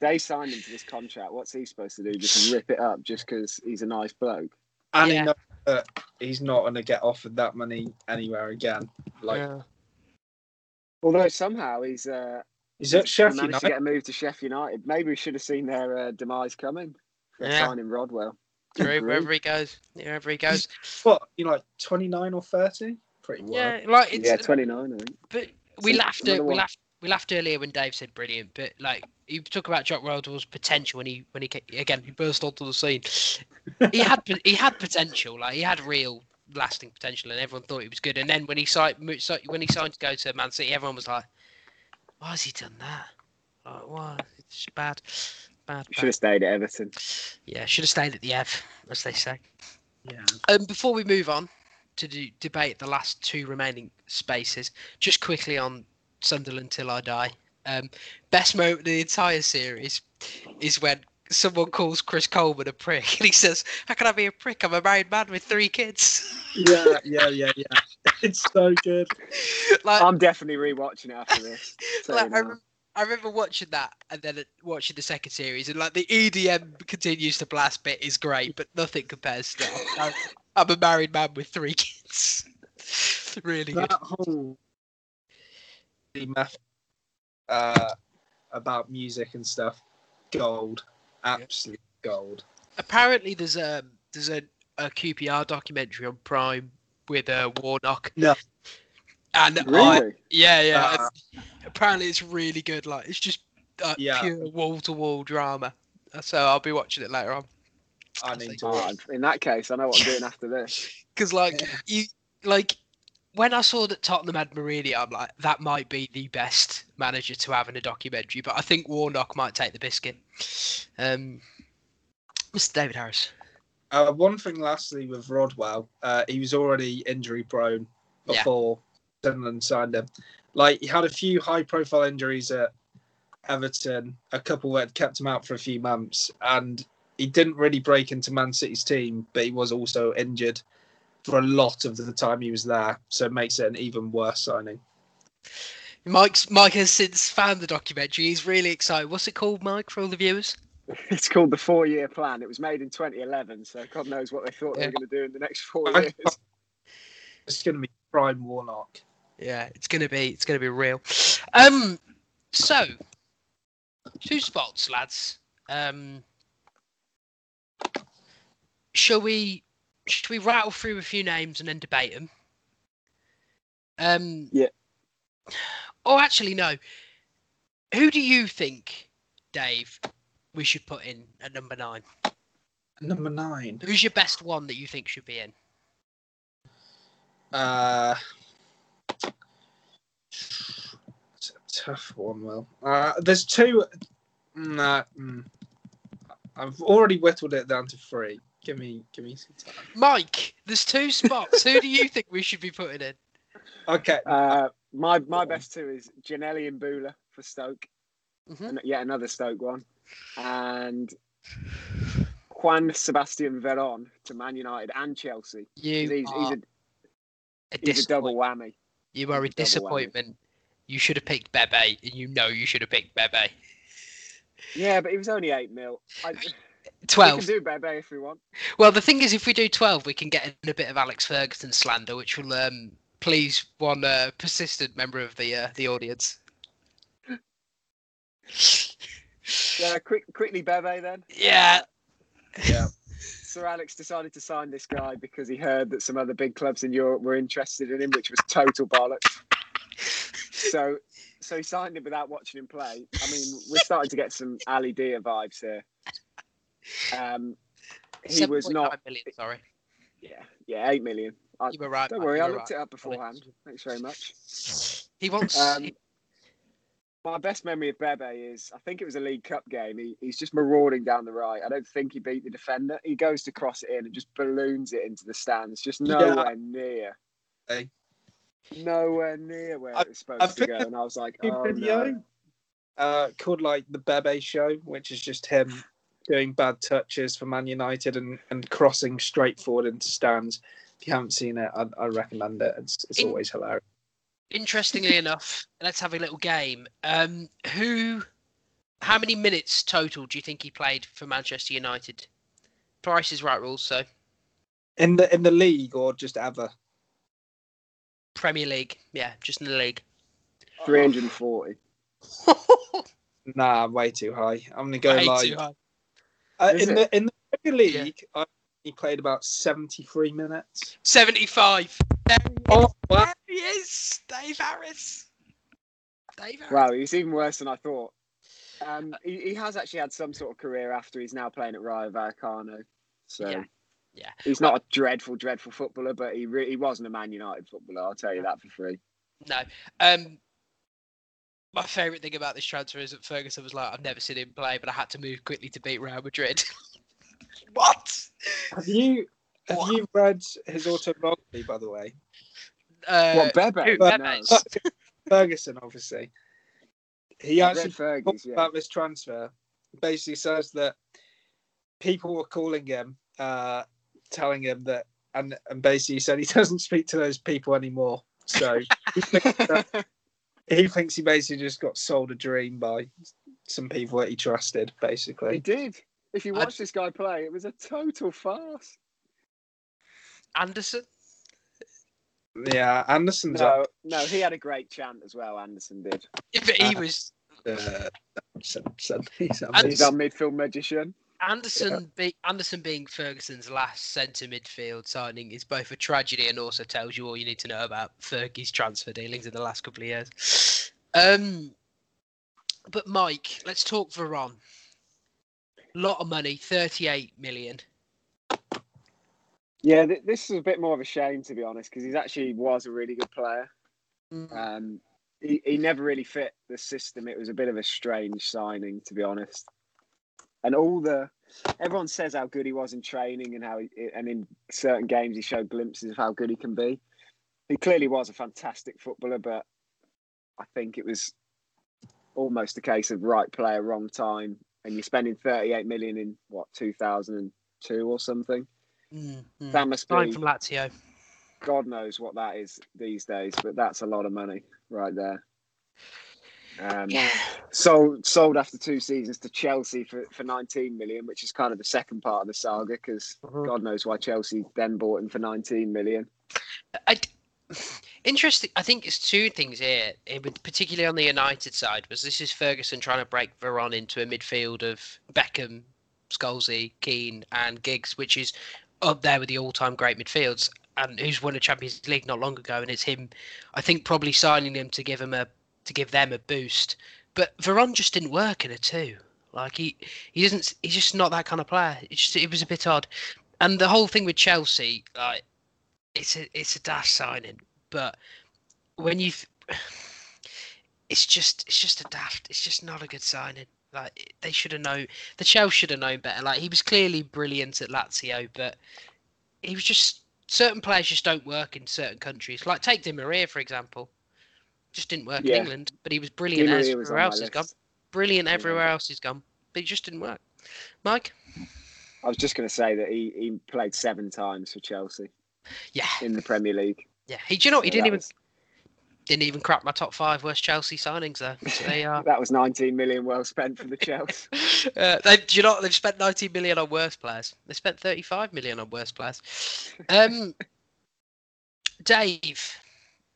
They signed him to this contract. What's he supposed to do? Just rip it up just because he's a nice bloke? And he knows that he's not going to get offered that money anywhere again. Although somehow he's at Sheffield managed United. To get a move to Sheffield United. Maybe we should have seen their demise coming. They're signing Rodwell. Wherever he goes. What, you like 29 or 30? Pretty well. Yeah, 29. I think. But we laughed earlier when Dave said brilliant, but like you talk about Jack Rodwell's potential when he burst onto the scene. he had potential, like he had real lasting potential, and everyone thought he was good. And then when he signed to go to Man City, everyone was like, "Why has he done that? Like, why? It's bad." Should have stayed at Everton. Yeah, should have stayed at the Ev, as they say. Yeah. Before we move on to debate the last two remaining spaces, just quickly on Sunderland till I die. Best moment of the entire series is when someone calls Chris Coleman a prick, and he says, "How can I be a prick? I'm a married man with 3 kids." Yeah. It's so good. Like, I'm definitely rewatching it after this. Like, I remember watching that, and then watching the second series, and like the EDM continues to blast bit is great, but nothing compares to that. I'm a married man with 3 kids. Really that good. About music and stuff, gold, absolute gold. Apparently, there's a QPR documentary on Prime with Warnock. No, and really? Apparently, it's really good. Like, it's just pure wall-to-wall drama. So I'll be watching it later on. I need to watch. In that case, I know what I'm doing after this. Because, when I saw that Tottenham had Marine, I'm like, that might be the best manager to have in a documentary. But I think Warnock might take the biscuit. Mr. David Harris. One thing, lastly, with Rodwell, he was already injury-prone before Sunderland signed him. He had a few high-profile injuries at Everton, a couple that kept him out for a few months, and he didn't really break into Man City's team, but he was also injured for a lot of the time he was there, so it makes it an even worse signing. Mike has since found the documentary. He's really excited. What's it called, Mike, for all the viewers? It's called The 4-Year Plan. It was made in 2011, so God knows what they thought they were going to do in the next 4 years. It's going to be prime Warnock. Yeah, it's going to be real. So, two spots, lads. Should we rattle through a few names and then debate them? Yeah. Or actually, no. Who do you think, Dave, we should put in at number 9? Number 9. Who's your best one that you think should be in? It's a tough one, Will. There's two. Nah, I've already whittled it down to 3. Give me some time. Mike, there's 2 spots. Who do you think we should be putting in? Okay. My best 2 is Janelli and Bula for Stoke. Mm-hmm. And yet another Stoke one. And Juan Sebastian Verón to Man United and Chelsea. He's a double whammy. You are a disappointment. Whammy. You should have picked Bebe, and you know you should have picked Bebe. Yeah, but it was only 8 mil. 12. We can do Bebe if we want. Well, the thing is, if we do 12, we can get in a bit of Alex Ferguson slander, which will please one persistent member of the audience. Yeah, quickly Bebe then. Yeah. Sir Alex decided to sign this guy because he heard that some other big clubs in Europe were interested in him, which was total bollocks. So he signed him without watching him play. I mean, we're starting to get some Ali Dia vibes here. He was not. 7.9 million, sorry. Yeah, 8 million. You were right. Don't worry, I looked it up beforehand. Thanks very much. He wants. My best memory of Bebe is, I think it was a League Cup game. He's just marauding down the right. I don't think he beat the defender. He goes to cross it in and just balloons it into the stands. Just nowhere near. Hey. Nowhere near where it was supposed to go. And I was like, oh, video no. Called The Bebe Show, which is just him doing bad touches for Man United and crossing straight forward into stands. If you haven't seen it, I recommend it. It's always hilarious. Interestingly enough, let's have a little game. How many minutes total do you think he played for Manchester United? Price is Right rules, so. In the league or just ever? Premier League, yeah, just in the league. 340. Nah, way too high. I'm gonna go too high. In the Premier League, he played about 73 minutes. 75. There he is, Dave Harris. Wow, he's even worse than I thought. He has actually had some sort of career after. He's now playing at Rayo Vallecano. So, yeah. He's not a dreadful, dreadful footballer, but he wasn't a Man United footballer. I'll tell you that for free. No. My favourite thing about this transfer is that Ferguson was like, I've never seen him play, but I had to move quickly to beat Real Madrid. What? Have you read his autobiography, by the way? Bebe? Ferguson, obviously. He actually talked about this transfer. Basically says that people were calling him, telling him that, and basically he said he doesn't speak to those people anymore. So he thinks he basically just got sold a dream by some people that he trusted, basically. He did. If you watch this guy play, it was a total farce. Anderson? Yeah, Anderson's up. No, he had a great chant as well, Anderson did. Yeah, but he was... he's our midfield magician. Anderson being Ferguson's last centre midfield signing is both a tragedy and also tells you all you need to know about Fergie's transfer dealings in the last couple of years. But Mike, let's talk Varane. Lot of money, 38 million. Yeah, this is a bit more of a shame, to be honest, because he actually was a really good player. He never really fit the system. It was a bit of a strange signing, to be honest. And everyone says how good he was in training and and in certain games he showed glimpses of how good he can be. He clearly was a fantastic footballer, but I think it was almost a case of right player, wrong time. And you're spending 38 million in, 2002 or something? That must be... Time from Lazio. God knows what that is these days, but that's a lot of money right there. Sold after two seasons to Chelsea for 19 million, which is kind of the second part of the saga, because God knows why Chelsea then bought him for 19 million. Interesting. I think it's two things here, particularly on the United side, was this is Ferguson trying to break Varane into a midfield of Beckham, Scholesy, Keane and Giggs, which is up there with the all-time great midfields, and who's won a Champions League not long ago, and it's him, I think, probably signing him to give them a boost. But Varane just didn't work in a two. Like, he's just not that kind of player. It was a bit odd. And the whole thing with Chelsea, like, it's a dash signing, but it's just not a good signing. Like, they should have known, the Chelsea should have known better. Like, he was clearly brilliant at Lazio, but he was just, certain players just don't work in certain countries. Like, take Di Maria, for example. Just didn't work in England, but he was brilliant everywhere else he's gone. Brilliant everywhere else he's gone, but it just didn't work. Mike? I was just going to say that he played 7 times for Chelsea. Yeah. In the Premier League. Yeah. Do you know what? He didn't even crack my top 5 worst Chelsea signings there. So they are... That was 19 million well spent for the Chelsea. Do you know what? They've spent 19 million on worse players. They spent 35 million on worse players. Dave?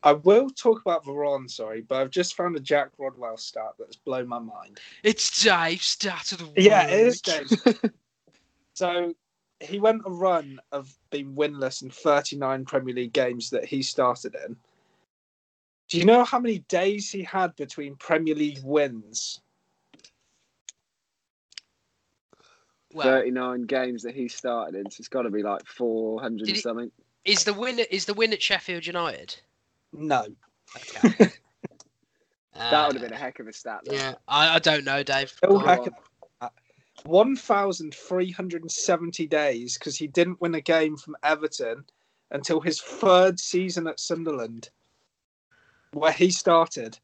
I will talk about Varane, sorry, but I've just found a Jack Rodwell stat that's blown my mind. It's Dave's stat of the week. Yeah, it is Dave's. So he went a run of being winless in 39 Premier League games that he started in. Do you know how many days he had between Premier League wins? Well, 39 games that he started in, so it's got to be like 400 and something. Is the win at Sheffield United? No. Okay. That would have been a heck of a stat. Though. Yeah, I don't know, Dave. 1,370 days, because he didn't win a game from Everton until his 3rd season at Sunderland, where he started.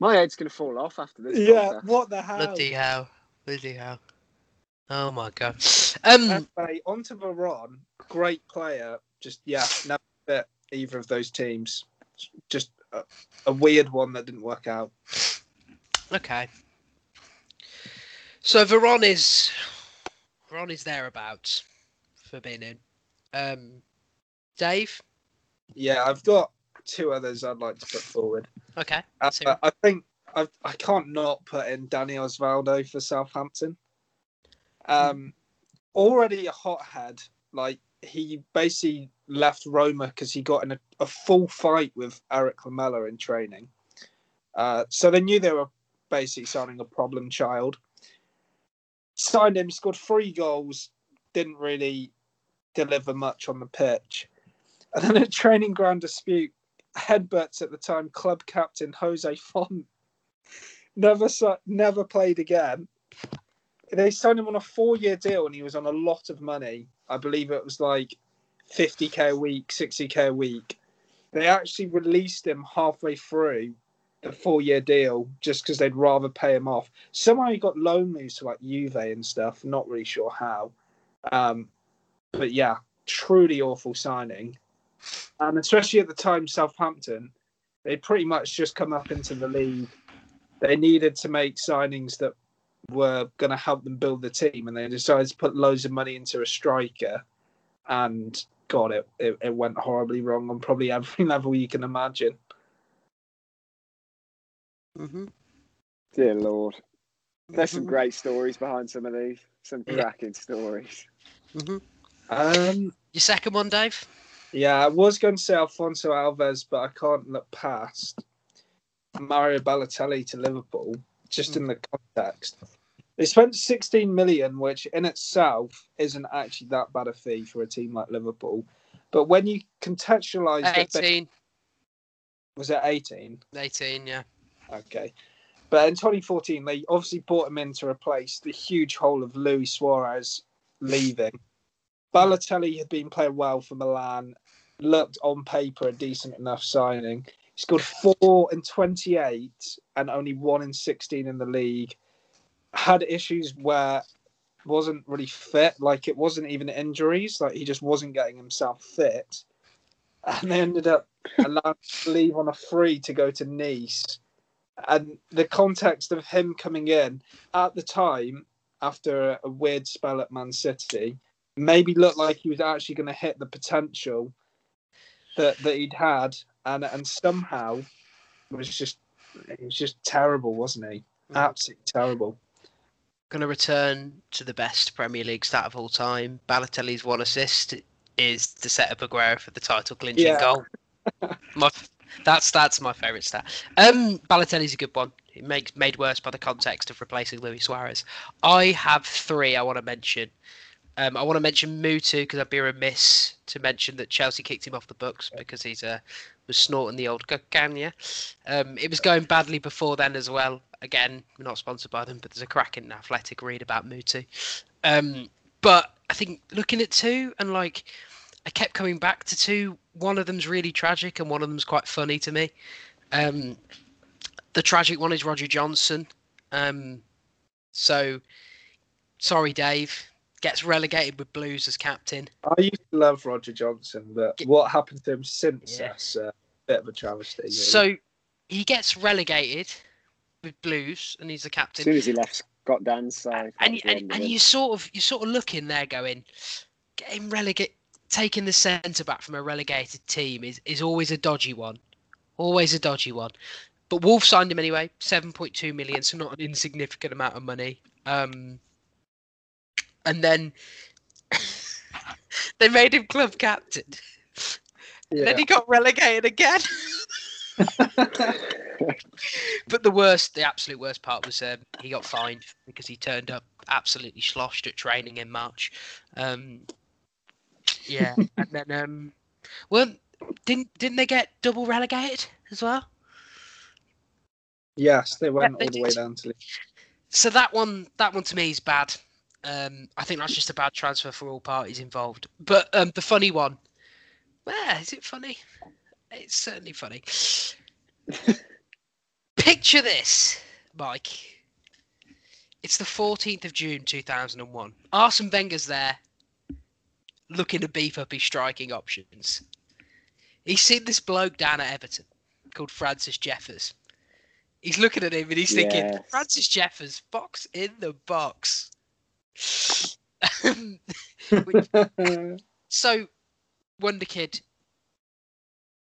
My head's going to fall off after this. Yeah, podcast. What the hell? Bloody hell. Oh, my God. Anyway, on to Varane. Great player. Just, never fit either of those teams. Just a weird one that didn't work out. Okay. So Varane is thereabouts for being in. Dave? Yeah, I've got 2 others I'd like to put forward. Okay. I think I can't not put in Danny Osvaldo for Southampton. Already a hothead. Like, he basically left Roma because he got in a full fight with Eric Lamela in training. So they knew they were basically signing a problem child. Signed him, scored 3 goals, didn't really deliver much on the pitch. And then a training ground dispute, headbutts at the time club captain Jose Font. Never played again. They signed him on a 4-year deal and he was on a lot of money. I believe it was like 50k a week, 60k a week. They actually released him halfway through the 4-year deal just because they'd rather pay him off. Somehow he got loan moves to like Juve and stuff. Not really sure how. But yeah, truly awful signing. And especially at the time, Southampton, they pretty much just come up into the league. They needed to make signings that were going to help them build the team, and they decided to put loads of money into a striker, and God, it went horribly wrong on probably every level you can imagine. Dear Lord. There's some great stories behind some of these. Some cracking stories. Your second one, Dave? Yeah, I was going to say Alfonso Alves, but I can't look past Mario Balotelli to Liverpool, just in the context. They spent 16 million, which in itself isn't actually that bad a fee for a team like Liverpool. But when you contextualise... 18. Was it 18? 18, yeah. Okay. But in 2014, they obviously brought him in to replace the huge hole of Luis Suarez leaving. Balotelli had been playing well for Milan, looked on paper a decent enough signing. He scored 4 in 28 and only 1 in 16 in the league. Had issues where wasn't really fit, like it wasn't even injuries, like he just wasn't getting himself fit. And they ended up allowed to leave on a free to go to Nice. And the context of him coming in at the time, after a weird spell at Man City, maybe looked like he was actually going to hit the potential that he'd had, and somehow it was just terrible, wasn't he? Absolutely terrible. Going to return to the best Premier League stat of all time. Balotelli's one assist is to set up Aguero for the title-clinching goal. That's my favourite stat. Balotelli's a good one. It makes made worse by the context of replacing Luis Suarez. I have 3 I want to mention. I want to mention Mutu because I'd be remiss to mention that Chelsea kicked him off the books because he was snorting the old cocaine. It was going badly before then as well. Again, we're not sponsored by them, but there's a cracking Athletic read about Mutu. But I think looking at 2 and like I kept coming back to 2. One of them's really tragic and one of them's quite funny to me. The tragic one is Roger Johnson. So, sorry, Dave. Gets relegated with Blues as captain. I used to love Roger Johnson, but what happened to him since that's a bit of a travesty. Really. So he gets relegated with Blues, and he's the captain. As soon as he left Scott Dan's side, and you sort of looking there, going, getting relegated, taking the centre back from a relegated team is always a dodgy one, But Wolves signed him anyway, 7.2 million, so not an insignificant amount of money. And then they made him club captain. Yeah. Then he got relegated again. But the absolute worst part was he got fined because he turned up absolutely sloshed at training in March. And then didn't they get double relegated as well? Yes, they went all the way down to. So that one to me is bad. I think that's just a bad transfer for all parties involved. But the funny one, is it funny? It's certainly funny. Picture this, Mike. It's the 14th of June, 2001. Arsene Wenger's there, looking to beef up his striking options. He's seen this bloke down at Everton called Francis Jeffers. He's looking at him and he's thinking, Francis Jeffers, box in the box. So Wonderkid,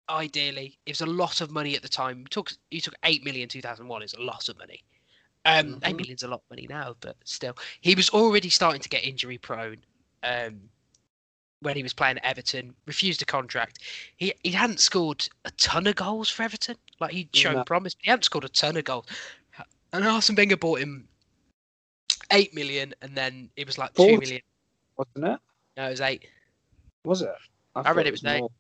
ideally, it was a lot of money at the time. He took 8 million in 2001. It's a lot of money. 8 million's a lot of money now, but still, he was already starting to get injury prone when he was playing at Everton. Refused a contract. He hadn't scored a ton of goals for Everton, like he'd shown promise. He hadn't scored a ton of goals, and Arsene Wenger bought him. 8 million, and then it was like 2 million. Wasn't it? No, it was 8. Was it? I read it was 8. More.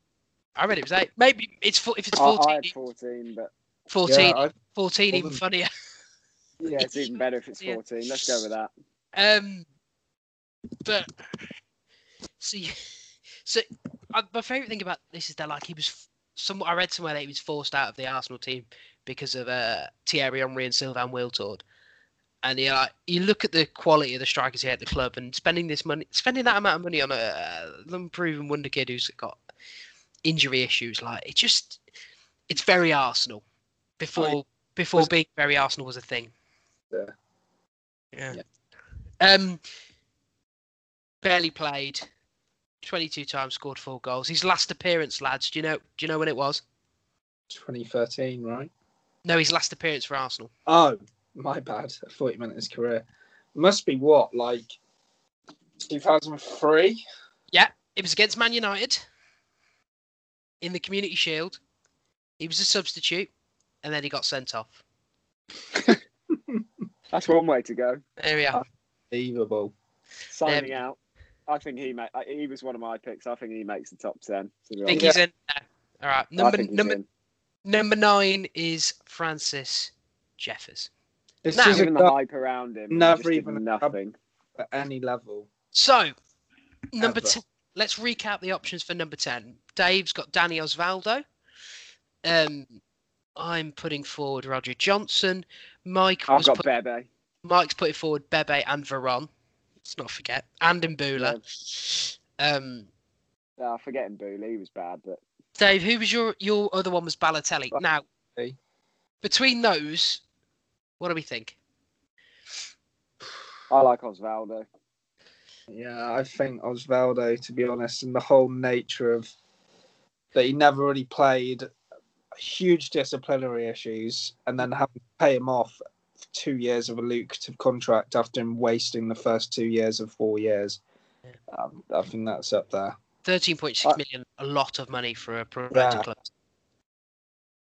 I read it was 8. Maybe it's if it's 14. I had 14, but... 14, yeah, 14 even funnier. Yeah, it's even better if it's 14. Let's go with that. But... So my favourite thing about this is that, like, he was... I read somewhere that he was forced out of the Arsenal team because of Thierry Henry and Sylvain Wiltord. And you look at the quality of the strikers here at the club, and spending that amount of money on an unproven wonder kid who's got injury issues, like it's very Arsenal. Before being very Arsenal was a thing. Yeah. Barely played, 22 times, scored 4 goals. His last appearance, lads. Do you know when it was? 2013, right? No, his last appearance for Arsenal. Oh. My bad. 40 minutes career. Must be what, like 2003? Yeah, it was against Man United. in the Community Shield. He was a substitute, and then he got sent off. That's one way to go. There we are. Unbelievable. Signing out. I think he was one of my picks. I think he makes the top 10. I think he's in there. All right. Number 9 is Francis Jeffers. This is even the hype around him. Never even nothing at any level. So, number 10. Let's recap the options for number 10. Dave's got Danny Osvaldo. I'm putting forward Roger Johnson. Bebe. Mike's putting forward Bebe and Varane. Let's not forget. And Mbula. Yeah. I forget Mbula. He was bad, but Dave, who was your other one was Balotelli. Now, between those, what do we think? I like Osvaldo. Yeah, I think Osvaldo, to be honest, and the whole nature of that he never really played, huge disciplinary issues, and then having to pay him off 2 years of a lucrative contract after him wasting the first 2 years of 4 years. Yeah. I think that's up there. 13.6 million, a lot of money for a promoted club.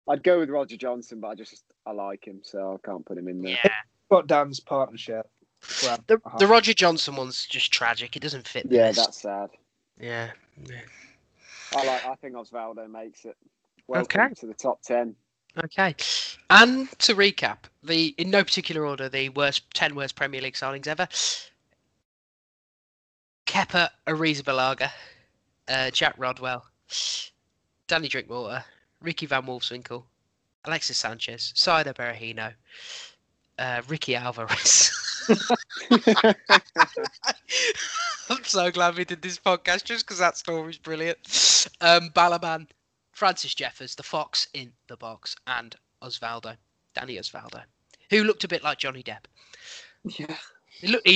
I'd go with Roger Johnson, but I like him, so I can't put him in there. Yeah. Got Dan's partnership. The Roger Johnson one's just tragic. It doesn't fit. Yeah, that's sad. Yeah. I think Osvaldo makes it. Welcome to the top 10. Okay. And to recap, in no particular order, the 10 worst Premier League signings ever. Kepa Ariza Balaga, Jack Rodwell, Danny Drinkwater, Ricky Van Wolfswinkel, Alexis Sanchez, Saida Berahino, Ricky Alvarez. I'm so glad we did this podcast just because that story's brilliant. Balaban, Francis Jeffers, the Fox in the box, and Osvaldo, Danny Osvaldo, who looked a bit like Johnny Depp. Yeah. He looked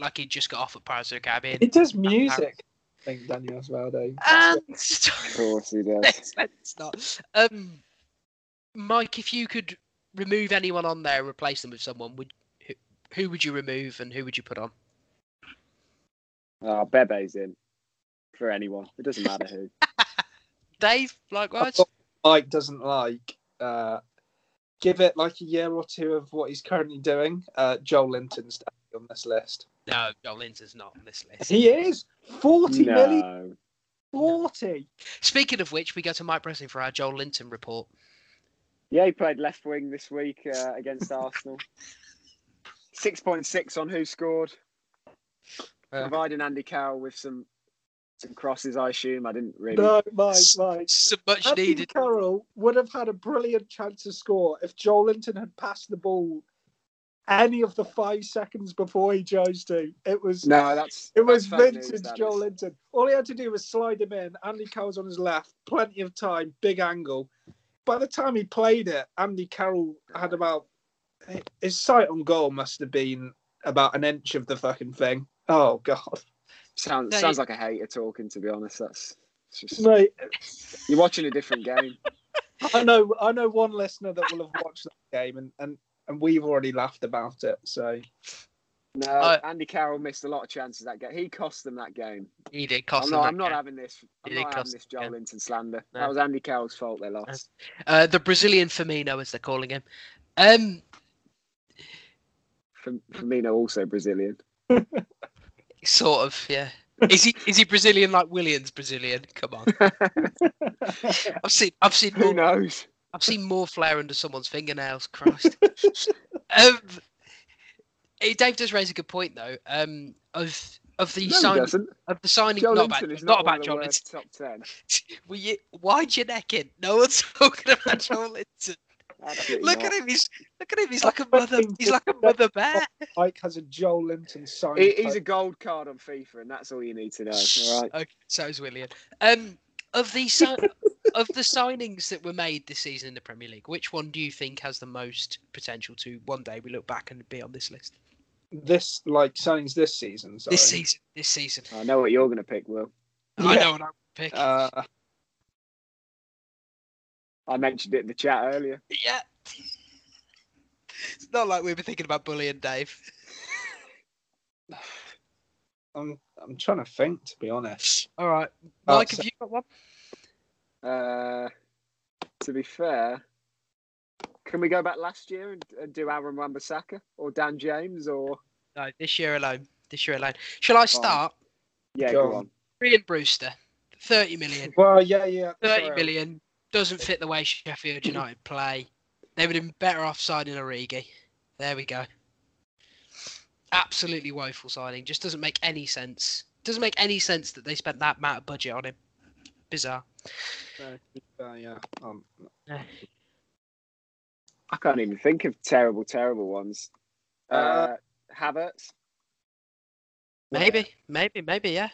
like he'd just got off at Pirates of the Caribbean. He does music. I think Danny Osvaldo. Of course he does. Let's not. Mike, if you could remove anyone on there and replace them with someone, who would you remove and who would you put on? Bebe's in for anyone. It doesn't matter who. Dave, likewise. Mike doesn't like. Give it like a year or two of what he's currently doing. Joelinton's on this list. No, Joelinton's not on this list. He is 40 million. 40. Speaking of which, we go to Mike Breslin for our Joelinton report. Yeah, he played left wing this week against Arsenal. 6.6 on who scored. Providing Andy Carroll with some crosses, I assume. I didn't really. No, Mike. So much Andy needed. Carroll would have had a brilliant chance to score if Joelinton had passed the ball any of the 5 seconds before he chose to. It was vintage Joelinton. All he had to do was slide him in. Andy Carroll's on his left, plenty of time, big angle. By the time he played it, Andy Carroll had about his sight on goal must have been about an inch of the fucking thing. Oh God. Sounds like a hater talking, to be honest. That's just mate. You're watching a different game. I know one listener that will have watched that game and we've already laughed about it, so no, Andy Carroll missed a lot of chances that game. He cost them that game. He did cost them. I'm not having this. I'm not having this Joelinton slander. No. That was Andy Carroll's fault they lost. The Brazilian Firmino, as they're calling him. Firmino also Brazilian. Sort of, yeah. Is he Brazilian like Williams Brazilian? Come on. I've seen more, who knows? I've seen more flair under someone's fingernails. Christ. Dave does raise a good point though. Of the signing, not about Joelinton. Top 10. Why your neck in? No one's talking about Joelinton. Look at him. He's like a mother. He's like a mother bear. Mike has a Joelinton sign. He's a gold card on FIFA, and that's all you need to know. All right. Okay, so is William. Of the signings that were made this season in the Premier League, which one do you think has the most potential to one day we look back and be on this list? Signings this season. Sorry. This season. I know what you're going to pick, Will. I know what I'm going to pick. I mentioned it in the chat earlier. Yeah. It's not like we were thinking about bullying Dave. I'm trying to think, to be honest. All right. Mike, have you got one? To be fair, can we go back last year and do Aaron Wan-Bissaka or Dan James or? No, this year alone. This year alone. Shall I start? Yeah, go on. Ian Brewster, 30 million. Well, yeah. 30 million. Doesn't fit the way Sheffield United play. They would have been better off signing Origi. There we go. Absolutely woeful signing. Just doesn't make any sense. Doesn't make any sense that they spent that amount of budget on him. Bizarre. Yeah. I can't even think of terrible ones. Havertz. Maybe, yeah.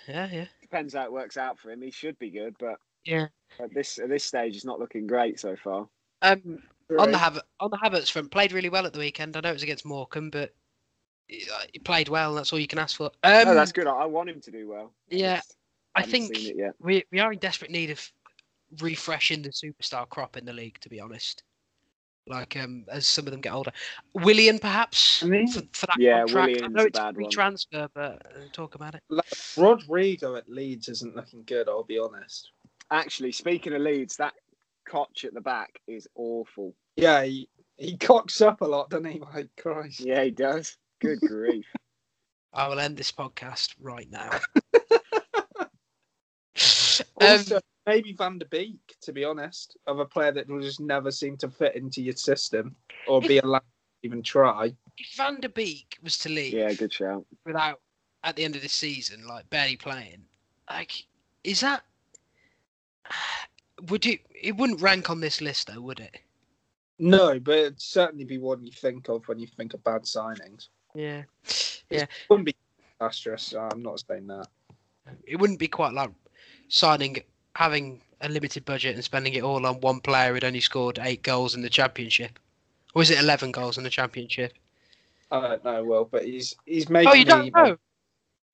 Depends how it works out for him. He should be good, but yeah, at this stage, it's not looking great so far. On the Havertz front, played really well at the weekend. I know it was against Morecambe, but he played well. And that's all you can ask for. No, that's good. I want him to do well. Yeah, I think we are in desperate need of refreshing the superstar crop in the league. To be honest, like as some of them get older, Willian perhaps for that contract. Willian's I know it's a free transfer, but talk about it. Like, Rodrigo at Leeds isn't looking good. I'll be honest. Actually, speaking of Leeds, that Koch at the back is awful. Yeah, he cocks up a lot, doesn't he? My Christ. Yeah, he does. Good grief. I will end this podcast right now. Also, maybe Van de Beek, to be honest, of a player that will just never seem to fit into your system or be allowed to even try. If Van de Beek was to leave, yeah, good shout. Without at the end of the season, like barely playing, like is that? Would you? It wouldn't rank on this list, though, would it? No, but it'd certainly be one you think of when you think of bad signings. Yeah. It wouldn't be disastrous. I'm not saying that. It wouldn't be quite like having a limited budget and spending it all on one player who'd only scored 8 goals in the Championship, or is it 11 goals in the Championship? I don't know, Will, but he's making. Oh, you don't know.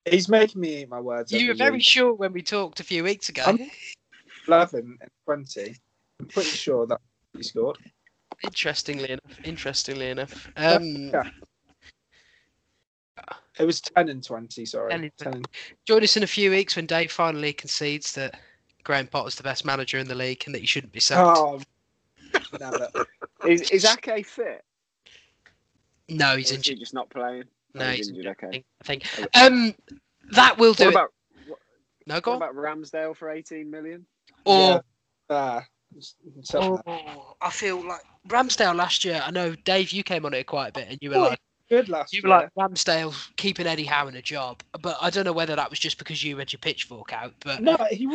He's making me eat my words. You were very sure when we talked a few weeks ago. 11 and 20. I'm pretty sure that he scored. Interestingly enough. It was 10 and 20, sorry. 10. Join us in a few weeks when Dave finally concedes that Graham Potter's the best manager in the league and that he shouldn't be sacked. Oh, never. Is Ake fit? No, he's injured. He's just not playing? No, he's injured. Okay. I think. That will do it. No, go on. What about Ramsdale for 18 million? I feel like Ramsdale last year, I know, Dave, you came on it quite a bit and you were like Ramsdale keeping Eddie Howe in a job. But I don't know whether that was just because you had your pitchfork out. But no, he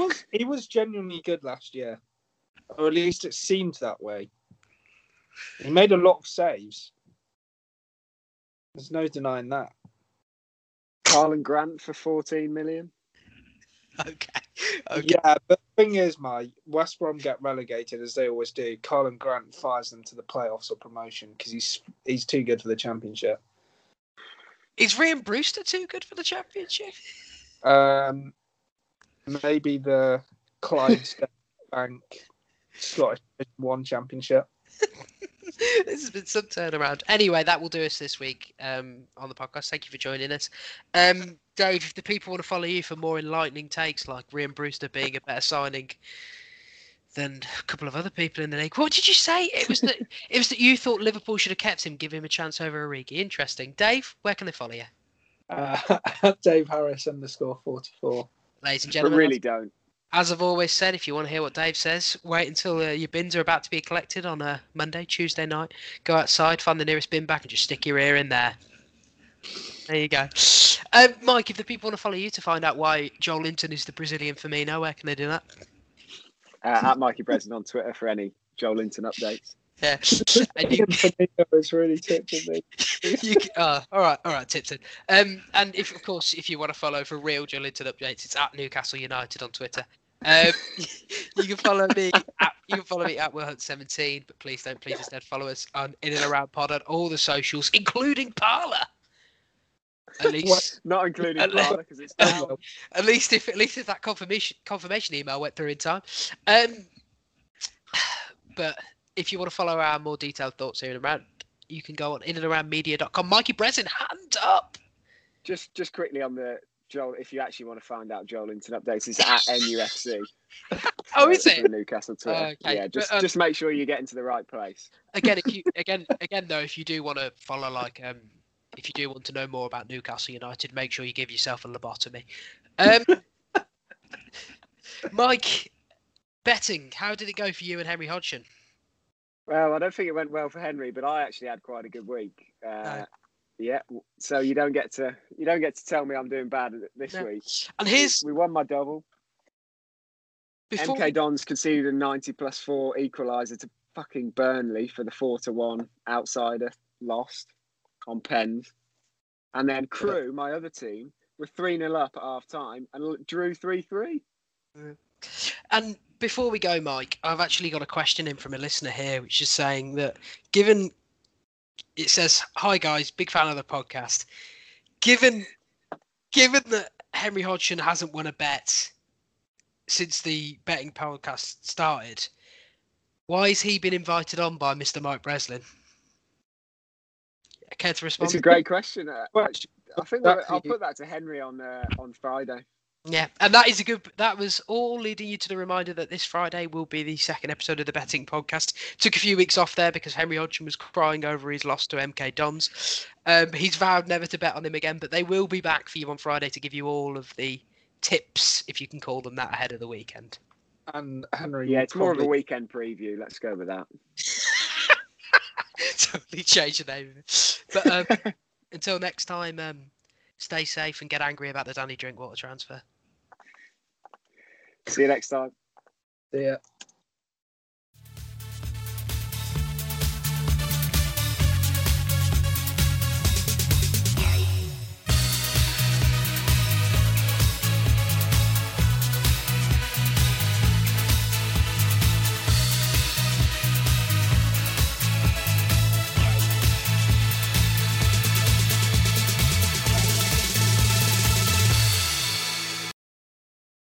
was genuinely good last year. Or at least it seemed that way. He made a lot of saves. There's no denying that. Harlan Grant for 14 million. Okay. Yeah, but the thing is, mate, West Brom get relegated as they always do. Colin Grant fires them to the playoffs or promotion because he's too good for the Championship. Is Ryan Brewster too good for the Championship? Maybe the Clyde Bank Scottish Division 1 Championship. This has been some turnaround. Anyway, that will do us this week on the podcast. Thank you for joining us. Dave, if the people want to follow you for more enlightening takes, like Ryan Brewster being a better signing than a couple of other people in the league. What did you say? It was that you thought Liverpool should have kept him, give him a chance over Origi. Interesting. Dave, where can they follow you? Dave Harris _44. Ladies and gentlemen. I really don't. As I've always said, if you want to hear what Dave says, wait until your bins are about to be collected on a Monday, Tuesday night. Go outside, find the nearest bin bag and just stick your ear in there. There you go. Mike, if the people want to follow you to find out why Joelinton is the Brazilian Firmino, where can they do that? At Mikey Breslin on Twitter for any Joelinton updates. Yeah. It's really Tipton. All right, Tipton. And if you want to follow for real Joelinton updates, it's at Newcastle United on Twitter. You can follow me at Will Hunt 17, but please don't. Please instead follow us on In and Around Pod on all the socials, including Parler. At least not including Parler because it's down. At least if that confirmation email went through in time. But. If you want to follow our more detailed thoughts here and around, you can go on inandaroundmedia.com. Mikey Breslin, hand up. Just quickly on the Joel, if you actually want to find out Joelinton updates, it's at MUFC. Oh, is it? Newcastle tour. Okay. Yeah, just make sure you get into the right place. If you do want to follow, if you do want to know more about Newcastle United, make sure you give yourself a lobotomy. Mike, betting. How did it go for you and Henry Hodgson? Well, I don't think it went well for Henry, but I actually had quite a good week. Yeah, so you don't get to tell me I'm doing bad this week. And we won my double. MK Dons conceded a 90+4 equaliser to fucking Burnley for the 4-1 outsider lost on pens, and then Crew, my other team, were 3-0 up at half time and drew 3-3. And before we go, Mike, I've actually got a question in from a listener here, which is saying that given it says, "Hi guys, big fan of the podcast. Given that Henry Hodgson hasn't won a bet since the betting podcast started, why has he been invited on by Mr. Mike Breslin?" Care to respond? It's a great question. I think I'll put that to Henry on Friday. Yeah, and that is that was all leading you to the reminder that this Friday will be the second episode of the betting podcast. Took a few weeks off there because Henry Hodgson was crying over his loss to MK Dons. He's vowed never to bet on him again, but they will be back for you on Friday to give you all of the tips, if you can call them that, ahead of the weekend. And Henry, yeah, it's more of a weekend preview. Let's go with that. Totally change the name of it. But until next time, stay safe and get angry about the Danny Drinkwater transfer. See you next time. See ya.